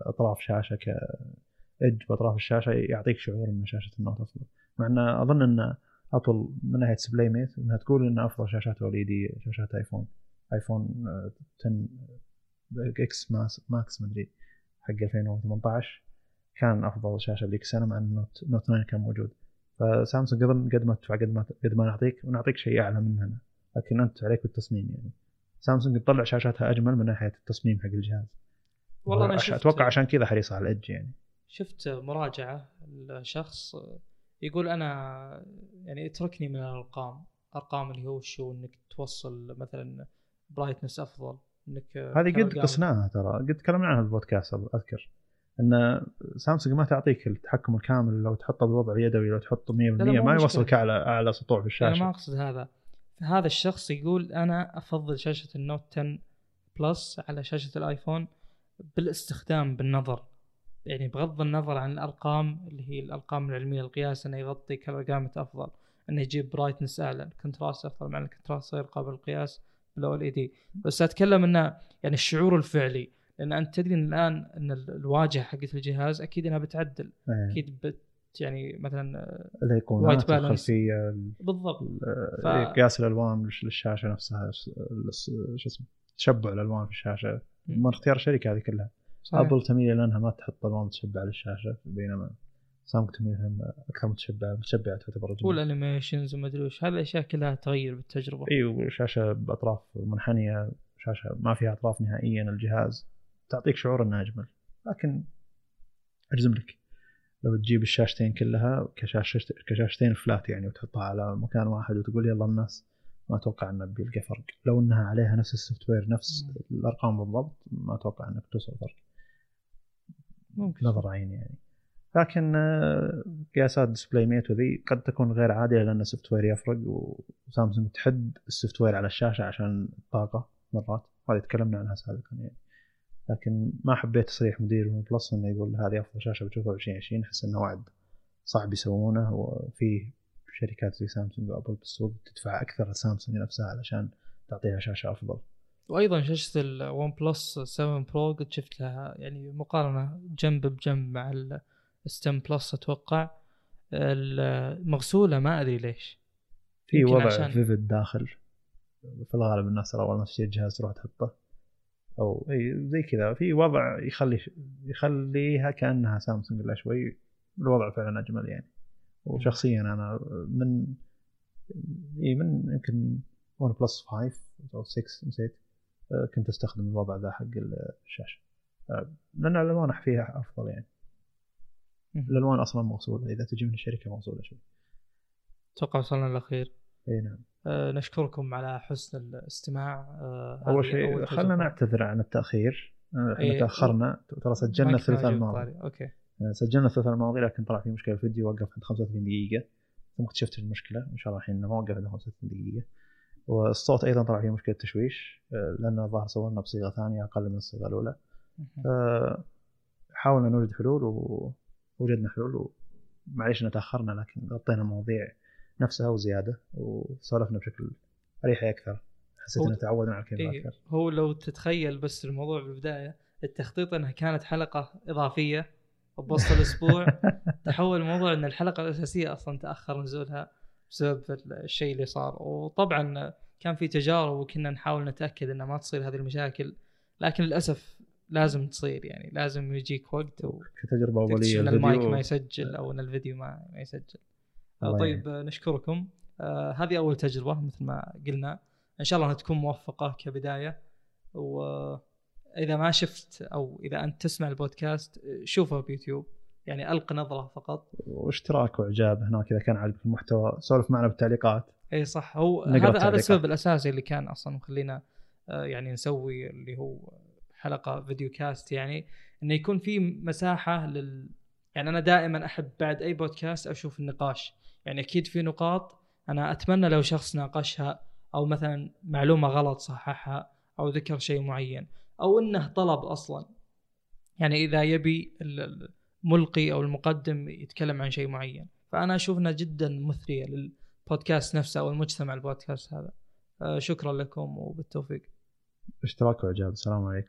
كاطراف شاشه، كادج باطراف الشاشه، يعطيك شعور من شاشه النوت افضل. مع ان اظن ان ابل من ناحيه سبلاي ميت انها تقول ان افضل شاشات أو إل إي دي شاشات ايفون. ايفون عشرة اكس ماكس مدري حق ألفين وثمانية عشر كان افضل شاشه بذيك السنه، مع انه نوت اثنين كان موجود. فسامسونج قبل قد ما تدفع قد ما قد ما نعطيك ونعطيك شيء اعلى مننا، لكن انت عليك بالتصميم. يعني سامسونج تطلع شاشاتها اجمل من ناحيه التصميم حق الجهاز. والله انا اتوقع عشان كذا حريصه على الإدج. يعني شفت مراجعه لشخص يقول انا يعني اتركني من الارقام، ارقام اللي هو شو انك توصل مثلا برايتنس افضل، انك هذه قد قصناها ترى، قد تكلمنا عنها بالبودكاست اذكر، ان سامسونج ما تعطيك التحكم الكامل لو تحطه بالوضع اليدوي، لو تحطه مية بالمية ما يوصلك على اعلى سطوع في الشاشه. انا ما اقصد هذا. هذا الشخص يقول انا افضل شاشه النوت عشرة بلس على شاشه الايفون بالاستخدام بالنظر، يعني بغض النظر عن الارقام اللي هي الارقام العلميه القياس، انه يغطي كرقامه افضل، انه يجيب برايتنس اعلى، كونتراست افضل، مع ان الكونتراست غير قابل للقياس بالاول اي دي. بس اتكلم انه يعني الشعور الفعلي، لان انت تدري إن الان ان الواجهه حقت الجهاز اكيد انها بتعدل، اكيد بت يعني مثلا الايقونات الخلفيه بالضبط، قياس الالوان للشاشه نفسها، شو اسمه تشبع الالوان في الشاشه من اختيار الشركه هذه كلها. ابل تميل لانها ما تحط الوان تشبع على الشاشه، بينما سامسونج تميل لانها اكثر متشبعه متشبعه تعتبر جميله، والانيميشنز وما ادري وش هذه الاشياء كلها تغير بالتجربه. ايوه، شاشه باطراف منحنيه، شاشه ما فيها اطراف نهائيا، الجهاز تعطيك شعور انها اجمل. لكن اجزم لك لو تجيب الشاشتين كلها كشاشه كشاشتين فلات يعني، وتحطها على مكان واحد وتقول يلا الناس، ما اتوقع انه بيلقى فرق. لو انها عليها نفس السوفت وير نفس م. الارقام بالضبط، ما اتوقع انك توصل فرق ممكن نظر عين يعني. لكن قياسات ديسبلاي ميت وذي قد تكون غير عادله، لان السوفت وير يفرق، وسامسونج تحد السوفت وير على الشاشه عشان الطاقه مرات، هذه تكلمنا عنها سابقا يعني. لكن ما حبيت تصريح مدير ون بلس انه يقول هذه افضل شاشه بتشوفها ألفين وعشرين. احس انه وعد صعب يسوونه، وفي شركات زي سامسونج وابل بالسوق تدفع اكثر لسامسونج نفسها علشان تعطيها شاشه افضل. وايضا شاشه الون بلس سفن برو قد شفت لها يعني مقارنه جنب بجنب مع الستم بلس، اتوقع المغسوله ما ادري ليش في وضع فيفيد داخل، في الغالب الناس اول ما تشتري الجهاز تروح تحطه او اي زي كذا، في وضع يخلي يخليها كانها سامسونج لا شوي. الوضع فعلا اجمل يعني. وشخصيا انا من اي من يمكن ون بلس خمسة او ستة نسيت كنت استخدم الوضع ذا حق الشاشه، لان الالوان فيها افضل يعني. الالوان اصلا موصوله اذا تجي من الشركه موصوله شوي. اتوقع وصلنا للاخير. اي نعم. أه نشكركم على حسن الاستماع. أه اول شيء خلنا نعتذر عن التاخير، احنا أيه تاخرنا ترى، سجلنا الثلاثاء الماضي. اوكي سجلنا الثلاثاء الماضي، لكن طلع في مشكله الفيديو وقف عند خمسة وثلاثين دقيقه، ثم اكتشفت المشكله ان شاء الله الحين ما وقف عند خمسة وثلاثين دقيقه. والصوت ايضا طلع فيه مشكله تشويش، لان الظاهر صورنا بصيغه ثانيه اقل من الصيغه الاولى. حاولنا نوجد حلول ووجدنا حلول، ومعليش نتاخرنا لكن غطينا المواضيع نفسها وزياده، وسولفنا بشكل اريح اكثر. حسيت ان تعودنا على الكلمات إيه. اكثر هو لو تتخيل بس الموضوع بالبدايه التخطيط انها كانت حلقه اضافيه بوسط الاسبوع، تحول الموضوع ان الحلقه الاساسيه اصلا تاخر نزولها بسبب الشيء اللي صار. وطبعا كان في تجارب وكنا نحاول نتاكد انه ما تصير هذه المشاكل، لكن للاسف لازم تصير يعني، لازم يجيك وقت وتجربه اوليه ان المايك ما يسجل او ان الفيديو ما يسجل. طيب نشكركم. آه هذه أول تجربة مثل ما قلنا، إن شاء الله تكون موفقة كبداية. وإذا ما شفت أو إذا أنت تسمع البودكاست شوفه بيوتيوب يعني، ألق نظرة فقط، واشتراك وإعجاب هناك إذا كان عجبك المحتوى. سولف معنا بالتعليقات. أي صح، هو هذا هذا السبب الأساسي اللي كان أصلا مخلينا آه يعني نسوي اللي هو حلقة فيديو كاست، يعني إنه يكون في مساحة لل يعني أنا دائما أحب بعد أي بودكاست أشوف النقاش، يعني أكيد في نقاط أنا أتمنى لو شخص ناقشها، أو مثلا معلومة غلط صححها، أو ذكر شيء معين، أو إنه طلب أصلا يعني إذا يبي الملقي أو المقدم يتكلم عن شيء معين. فأنا أشوفنا جدا مثرية للبودكاست نفسه أو المجتمع البودكاست هذا. شكرا لكم وبالتوفيق. اشتراك وإعجاب. السلام عليكم.